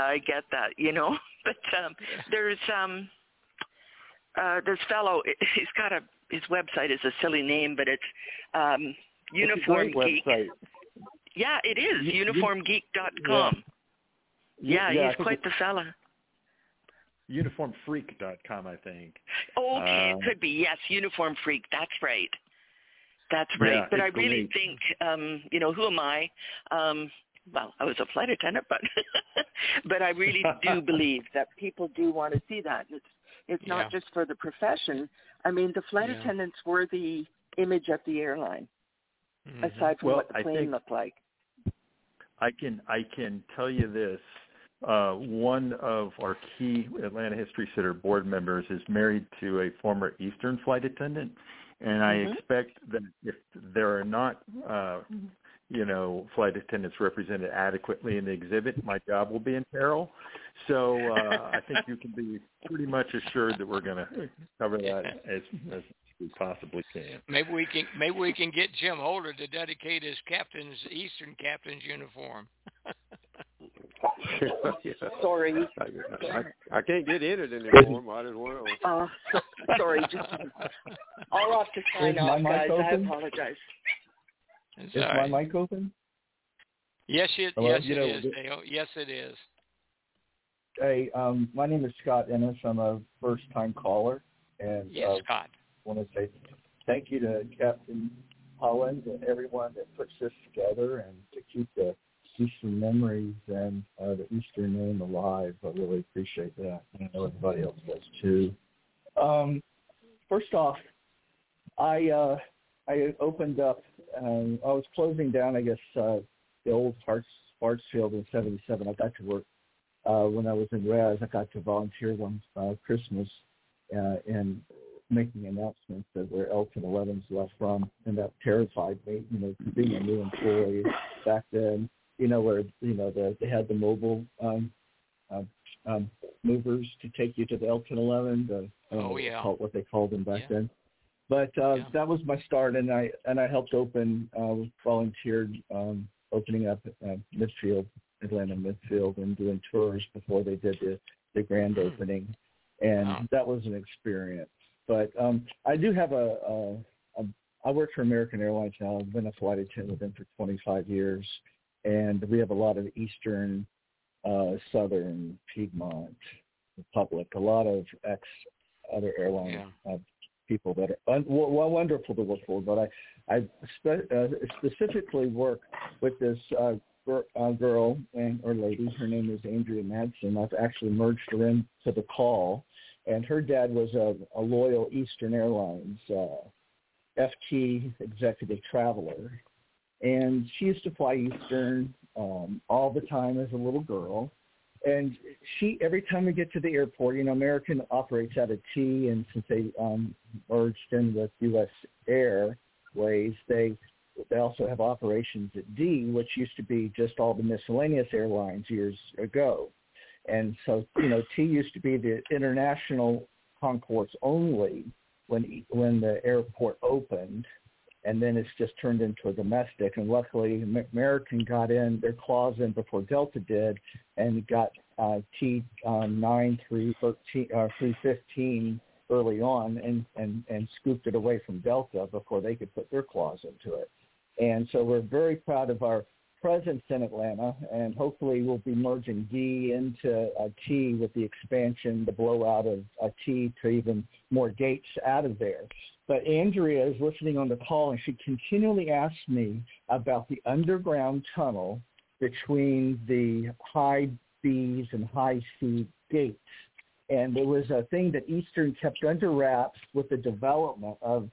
I get that. You know, but there's this fellow. He's got his website is a silly name, but it's Uniform Geek. Website. Yeah, it is, uniformgeek.com. Yeah, he's quite the fella. Uniformfreak.com, I think. Okay, it could be, yes, Uniform Freak, that's right. That's right, but I really think, you know, who am I? Well, I was a flight attendant, but but I really do believe that people do want to see that. It's not just for the profession. I mean, the flight attendants were the image of the airline, aside from what the plane looked like. I can tell you this. One of our key Atlanta History Center board members is married to a former Eastern flight attendant, and I expect that if there are not, you know, flight attendants represented adequately in the exhibit, my job will be in peril. So I think you can be pretty much assured that we're going to cover that as we possibly can. Maybe we can get Jim Holder to dedicate his captain's Eastern captain's uniform. Sorry, I can't get in it anymore. Might as well. Sorry, I'll have to sign off, guys. I apologize. Is my mic open? Yes, it is, Dale. Yes, it is. Hey, my name is Scott Ennis. I'm a first-time caller. And Scott. I want to say thank you to Captain Holland and everyone that puts this together and to keep the Eastern memories and the Eastern name alive. I really appreciate that. And I know everybody else does, too. First off, I opened up, I was closing down, I guess, the old Hartsfield in 77. I got to work when I was in Raz. I got to volunteer one Christmas and making announcements that where Elks and 11s left from, and that terrified me, you know, being a new employee back then, you know, where, you know, they had the mobile movers to take you to the Elton 11. What they called them back then. But that was my start, and I helped open. Volunteered opening up Midfield, Atlanta Midfield, and doing tours before they did the grand opening, and that was an experience. But I do have I work for American Airlines now. I've been a flight attendant with them for 25 years, and we have a lot of Eastern, Southern, Piedmont, Republic, a lot of ex-other airline people that are wonderful to work for. But I specifically work with this girl or lady. Her name is Andrea Madsen. I've actually merged her into the call, and her dad was a loyal Eastern Airlines FT executive traveler, and she used to fly Eastern all the time as a little girl. And she, every time we get to the airport, American operates out of T, and since they merged in with U.S. Airways, they also have operations at D, which used to be just all the miscellaneous airlines years ago. And so, T used to be the international concourse only when the airport opened, and then it's just turned into a domestic. And luckily, American got in their claws in before Delta did, and got T 315 early on, and scooped it away from Delta before they could put their claws into it. And so we're very proud of our presence in Atlanta, and hopefully we'll be merging D into T with the expansion, the blowout of T to even more gates out of there. But Andrea is listening on the call, and she continually asks me about the underground tunnel between the high B's and high C gates. And there was a thing that Eastern kept under wraps with the development of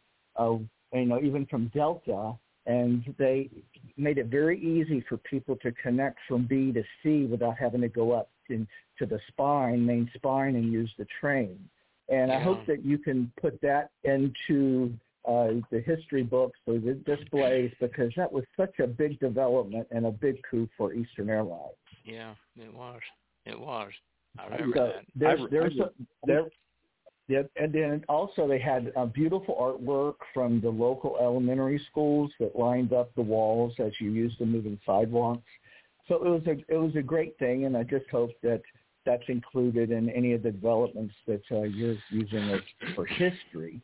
even from Delta, and they made it very easy for people to connect from B to C without having to go up to the main spine and use the train. And I hope that you can put that into the history books or the displays, because that was such a big development and a big coup for Eastern Airlines. Yeah, it was. I remember that. Yep. And then also they had beautiful artwork from the local elementary schools that lined up the walls as you used the moving sidewalks. So it was a great thing, and I just hope that that's included in any of the developments that you're using it for history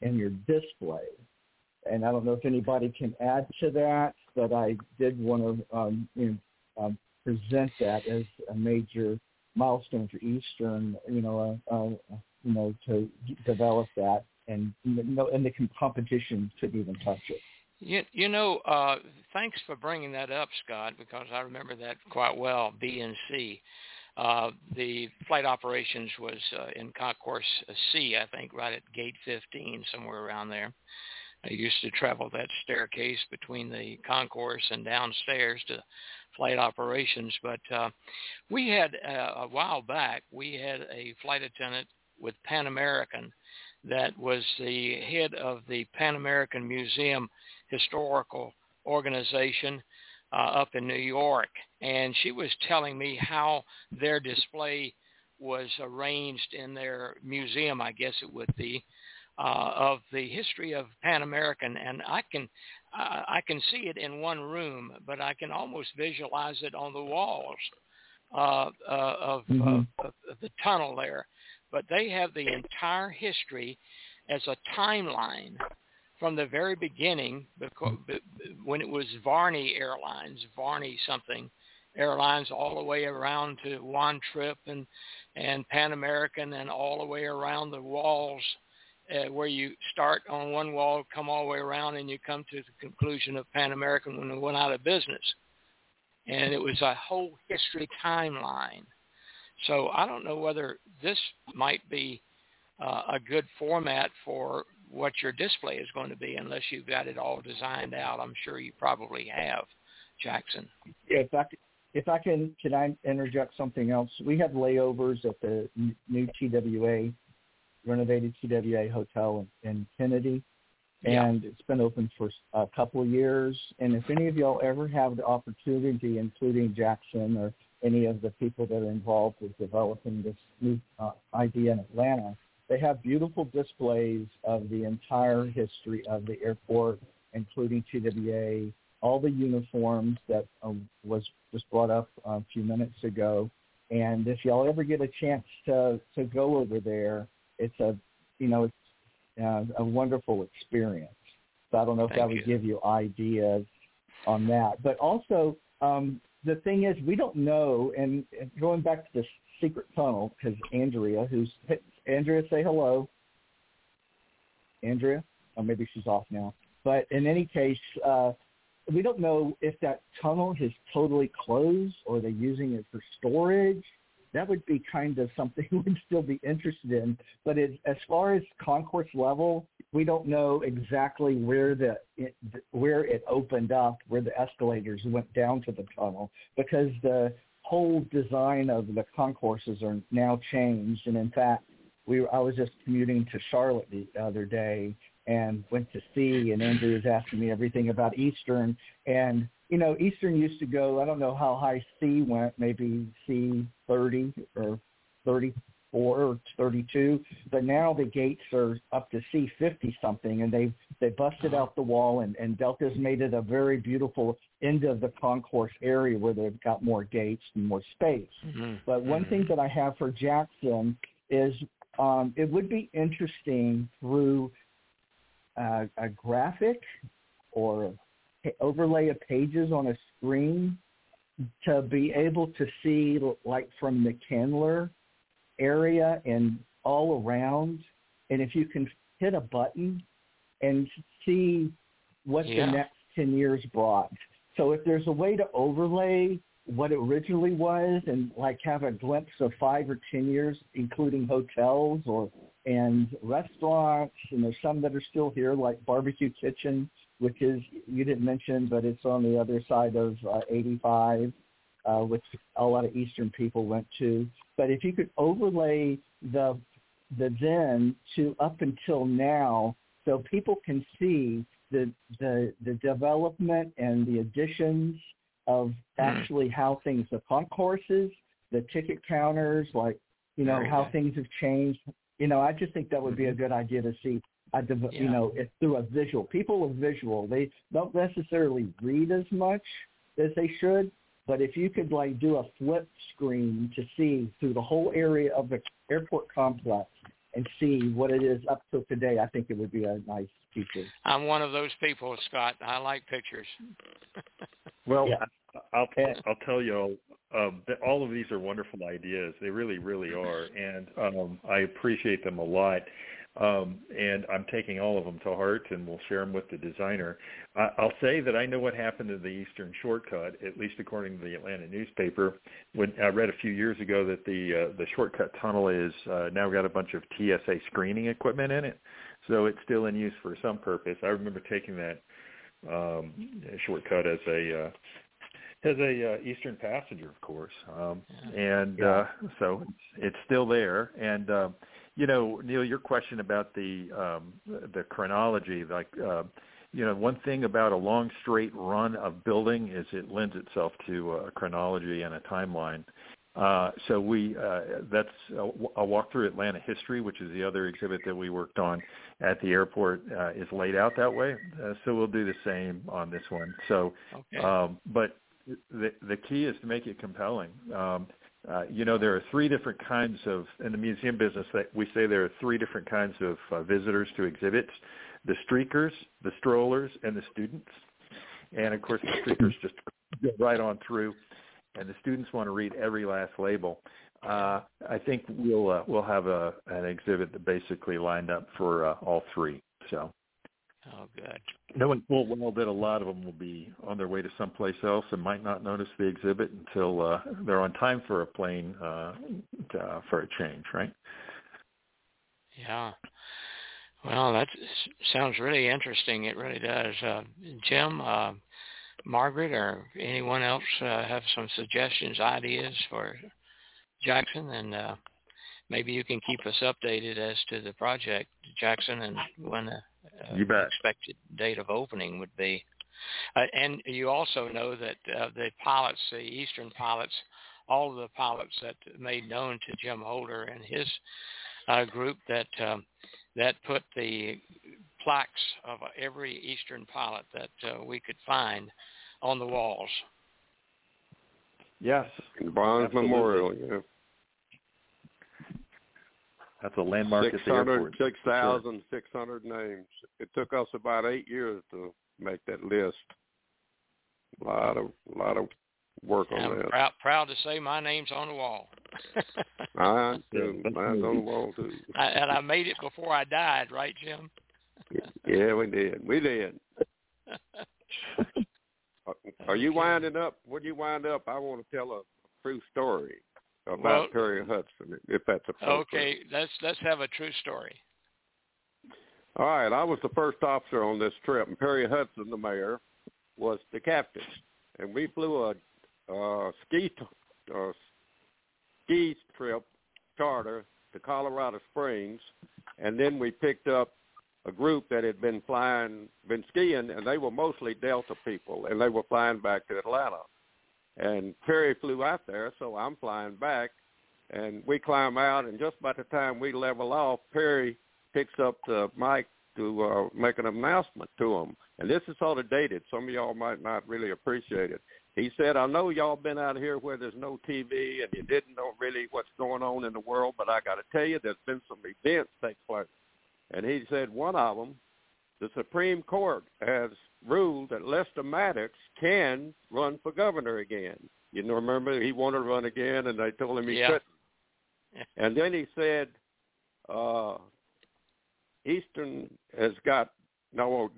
in your display. And I don't know if anybody can add to that, but I did want to present that as a major milestone for Eastern, to develop that, and the competition could even touch it. Thanks for bringing that up, Scott, because I remember that quite well, B and C. The flight operations was in Concourse C, I think, right at Gate 15, somewhere around there. I used to travel that staircase between the concourse and downstairs to flight operations. But we had, a while back, we had a flight attendant with Pan American that was the head of the Pan American Museum Historical Organization up in New York, and she was telling me how their display was arranged in their museum, I guess it would be, of the history of Pan American. And I can see it in one room, but I can almost visualize it on the walls of the tunnel there. But they have the entire history as a timeline from the very beginning, because when it was Varney Airlines, all the way around to Juan Trippe and Pan American, and all the way around the walls, where you start on one wall, come all the way around, and you come to the conclusion of Pan American when it went out of business. And it was a whole history timeline. So I don't know whether this might be a good format for what your display is going to be, unless you've got it all designed out. I'm sure you probably have, Jackson. If I can I interject something else? We have layovers at the new TWA, renovated TWA hotel in Kennedy, and it's been open for a couple of years. And if any of y'all ever have the opportunity, including Jackson or any of the people that are involved with developing this new idea in Atlanta. They have beautiful displays of the entire history of the airport, including TWA, all the uniforms that was just brought up a few minutes ago. And if y'all ever get a chance to go over there, it's a wonderful experience. So I don't know if that would give you ideas on that. But also, the thing is, we don't know, and going back to this secret tunnel, because Andrea, say hello. Andrea? Or maybe she's off now. But in any case, we don't know if that tunnel is totally closed or they're using it for storage. That would be kind of something we'd still be interested in. But as far as concourse level, we don't know exactly where it opened up, where the escalators went down to the tunnel, because the whole design of the concourses are now changed. And in fact, I was just commuting to Charlotte the other day and went to see, and Andrew was asking me everything about Eastern. And, Eastern used to go, I don't know how high C went, maybe C30 or 34 or 32, but now the gates are up to C50 something, and they busted out the wall, and Delta's made it a very beautiful end of the concourse area where they've got more gates and more space. Mm-hmm. But one thing that I have for Jackson is it would be interesting through a graphic or overlay of pages on a screen to be able to see, like, from the Candler area and all around, and if you can hit a button and see what the next 10 years brought. So if there's a way to overlay what it originally was and, like, have a glimpse of 5 or 10 years, including hotels and restaurants, and there's some that are still here, like Barbecue Kitchen, which is, you didn't mention, but it's on the other side of 85, which a lot of Eastern people went to. But if you could overlay the then to up until now, so people can see the development and the additions of actually how things, the concourses, the ticket counters, like, how things have changed. I just think that would be a good idea to see. It's through a visual. People are visual. They don't necessarily read as much as they should, but if you could, like, do a flip screen to see through the whole area of the airport complex and see what it is up to today, I think it would be a nice feature. I'm one of those people, Scott. I like pictures. Well, yeah. I'll tell you, all of these are wonderful ideas. They really, really are, and I appreciate them a lot. And I'm taking all of them to heart, and we'll share them with the designer. I'll say that I know what happened to the Eastern shortcut, at least according to the Atlanta newspaper. When I read a few years ago that the shortcut tunnel is now got a bunch of TSA screening equipment in it, so it's still in use for some purpose. I remember taking that shortcut as a Eastern passenger, of course, so it's still there. And Neil, your question about the chronology, like, one thing about a long straight run of building is it lends itself to a chronology and a timeline. So that's a walk through Atlanta history, which is the other exhibit that we worked on at the airport, is laid out that way. So we'll do the same on this one. So, but the key is to make it compelling. There are three different kinds of, in the museum business, that we say there are three different kinds of visitors to exhibits: the streakers, the strollers, and the students. And of course, the streakers just go right on through, and the students want to read every last label. I think we'll have an exhibit that basically lined up for all three. So. Oh, good. Knowing full well that a lot of them will be on their way to someplace else and might not notice the exhibit until they're on time for a plane for a change, right? Yeah. Well, that sounds really interesting. It really does. Jim, Margaret, or anyone else have some suggestions, ideas for Jackson? And maybe you can keep us updated as to the project, Jackson, and when the expected date of opening would be. And you also know that the Eastern pilots all of the pilots that made known to Jim Holder and his group that put the plaques of every Eastern pilot that we could find on the walls. Yes. And Bond's Memorial, yeah. That's a landmark at the airport. 6,600 names. It took us about 8 years to make that list. A lot of work on that. I'm proud to say my name's on the wall. Mine too. Mine's on the wall too. And I made it before I died, right, Jim? Yeah, we did. We did. Are you winding up? When you wind up, I want to tell a true story about Perry Hudson, if that's appropriate. Okay, let's have a true story. All right, I was the first officer on this trip, and Perry Hudson, the mayor, was the captain. And we flew a ski trip charter to Colorado Springs, and then we picked up a group that had been skiing, and they were mostly Delta people, and they were flying back to Atlanta. And Perry flew out there, so I'm flying back, and we climb out, and just by the time we level off, Perry picks up the mic to make an announcement to them. And this is sort of dated. Some of y'all might not really appreciate it. He said, I know y'all been out here where there's no TV and you didn't know really what's going on in the world, but I got to tell you, there's been some events take place. And he said one of them, the Supreme Court has ruled that Lester Maddox can run for governor again. You know, remember, he wanted to run again, and they told him he couldn't. And then he said,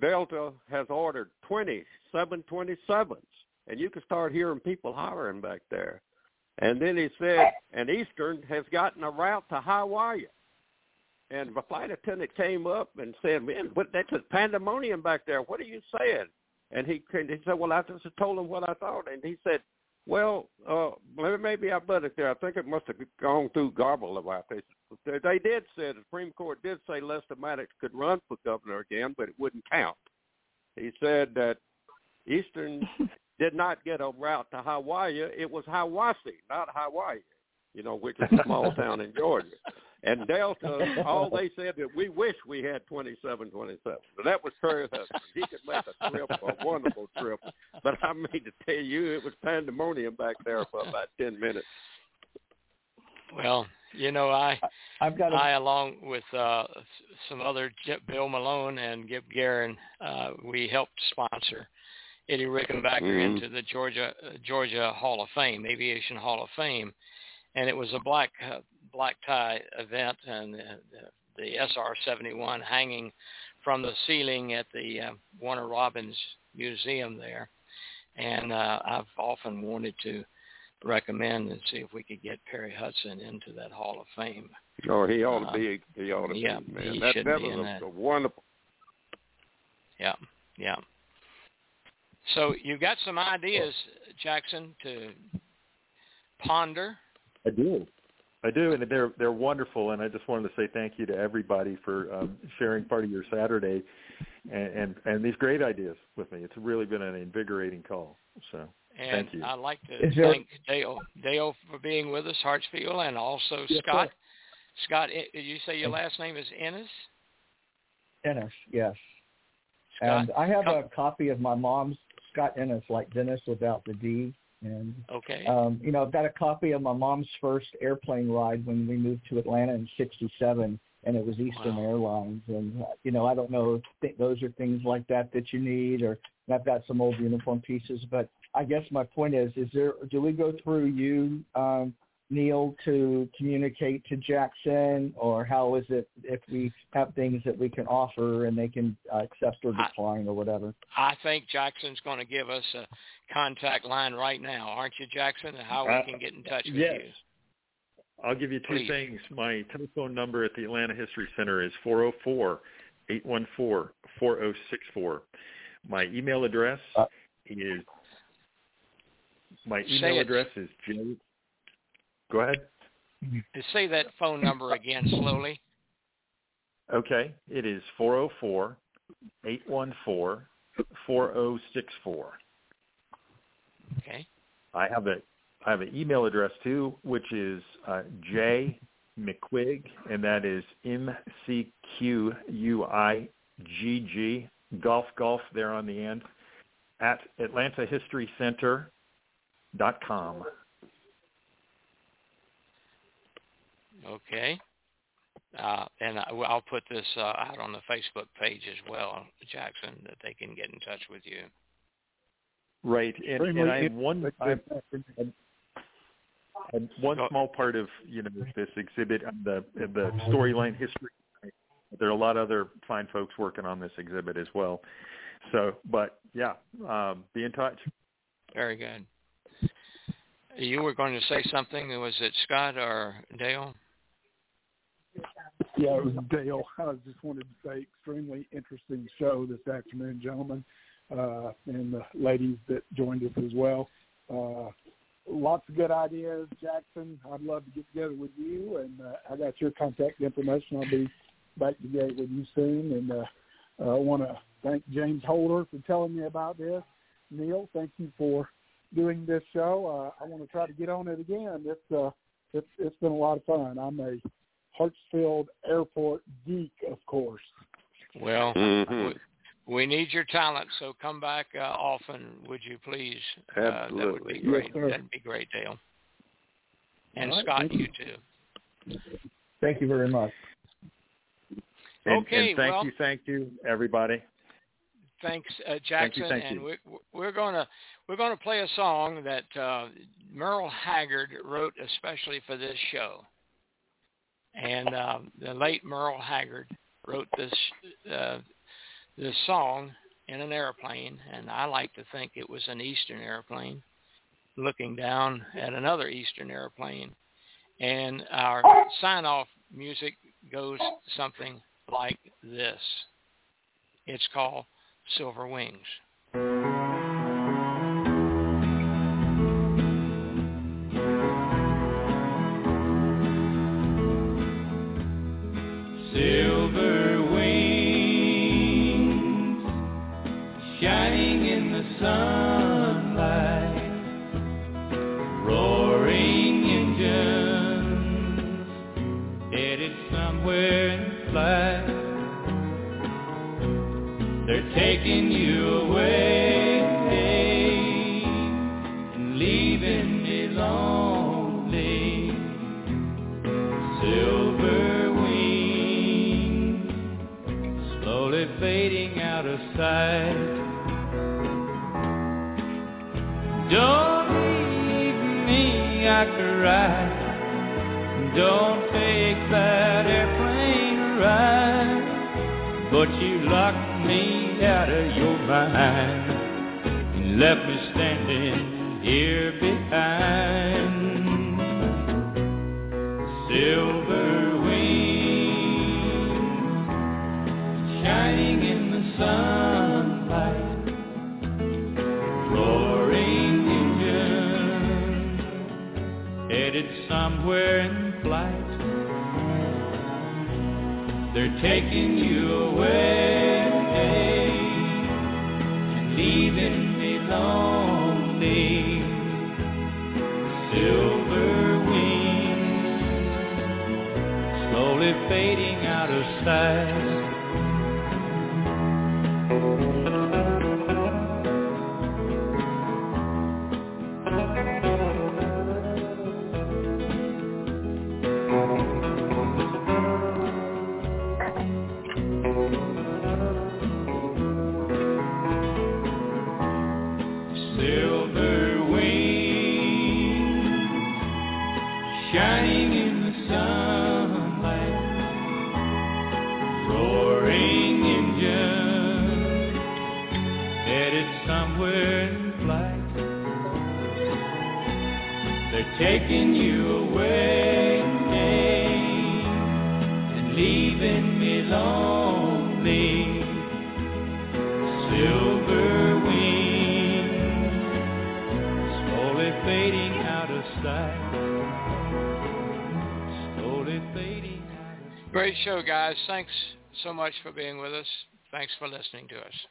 Delta has ordered 20 727s, and you can start hearing people hollering back there. And then he said, and Eastern has gotten a route to Hawaii. And the flight attendant came up and said, man, that's a pandemonium back there. What are you saying? And he said, well, I just told him what I thought. And he said, well, maybe I put it there. I think it must have gone through garble about this. They did say, the Supreme Court did say Lester Maddox could run for governor again, but it wouldn't count. He said that Eastern did not get a route to Hawaii. It was Hawassi, not Hawaii, which is a small town in Georgia. And Delta, all they said that we wish we had 2727. So that was Perry Hudson. He could make a wonderful trip. But I mean to tell you, it was pandemonium back there for about 10 minutes. Well, I along with some other, Bill Malone and Gib Guerin, we helped sponsor Eddie Rickenbacker into the Georgia Hall of Fame, Aviation Hall of Fame. And it was a black tie event, and the SR-71 hanging from the ceiling at the Warner Robins Museum there. And I've often wanted to recommend and see if we could get Perry Hudson into that Hall of Fame. Sure, he ought to be. He ought to be, man. That was a wonderful. Yeah. So you've got some ideas, Jackson, to ponder. I do, and they're wonderful, and I just wanted to say thank you to everybody for sharing part of your Saturday and these great ideas with me. It's really been an invigorating call, so thank you. And I'd like to thank Dale for being with us, Hartsfield, and also Scott. Sir. Scott, did you say your last name is Ennis? Ennis, yes. Scott. And I have a copy of my mom's, Scott Ennis, like Dennis without the D. And, okay. I've got a copy of my mom's first airplane ride when we moved to Atlanta in '67, and it was Eastern Airlines. And, I don't know if those are things like that you need, or I've got some old uniform pieces. But I guess my point is there? Do we go through you, Neil, to communicate to Jackson, or how is it if we have things that we can offer and they can accept or decline or whatever? I think Jackson's going to give us a contact line right now, aren't you, Jackson, and how we can get in touch with you? I'll give you two things. My telephone number at the Atlanta History Center is 404-814-4064. My email address is J. Go ahead. To say that phone number again slowly. Okay. It is 404-814-4064. Okay. I have a I have an email address too, which is J McQuigg, and that is MCQUIGG, golf there on the end, at AtlantaHistoryCenter.com. Okay. And I'll put this out on the Facebook page as well, Jackson, that they can get in touch with you. Right. And I have one small part of, you know, this exhibit, the storyline history. There are a lot of other fine folks working on this exhibit as well. So, but yeah, be in touch. Very good. You were going to say something. Was it Scott or Dale? Yeah, it was Dale. I just wanted to say extremely interesting show this afternoon, gentlemen, and the ladies that joined us as well. Lots of good ideas, Jackson. I'd love to get together with you, and I got your contact information. I'll be back together with you soon, and I want to thank James Holder for telling me about this. Neil, thank you for doing this show. I want to try to get on it again. It's been a lot of fun. I'm a Hartsfield Airport geek, of course. Well, we need your talent, so come back often, would you please? Absolutely. That would be great. Yes, that'd be great, Dale. And right, Scott, you too. Thank you very much. And, okay, and thank you, everybody. Thanks, Jackson. Thank you. And we're going to play a song that Merle Haggard wrote especially for this show. And the late Merle Haggard wrote this song in an airplane, and I like to think it was an Eastern airplane looking down at another Eastern airplane. And our sign-off music goes something like this. It's called Silver Wings. Taking you away and leaving me lonely. Silver wings slowly fading out of sight. Don't leave me, I could ride. Don't take that airplane ride. But you locked me out of your mind and left me standing here behind. Silver wings shining in the sunlight, roaring engine headed somewhere in flight. They're taking you away, leaving me lonely. Silver wings slowly fading out of sight. Taking you away and leaving me lonely. Silver wings slowly fading out of sight. Slowly fading out of sight. Great show, guys. Thanks so much for being with us. Thanks for listening to us.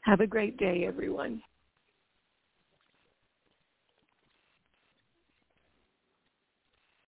Have a great day, everyone.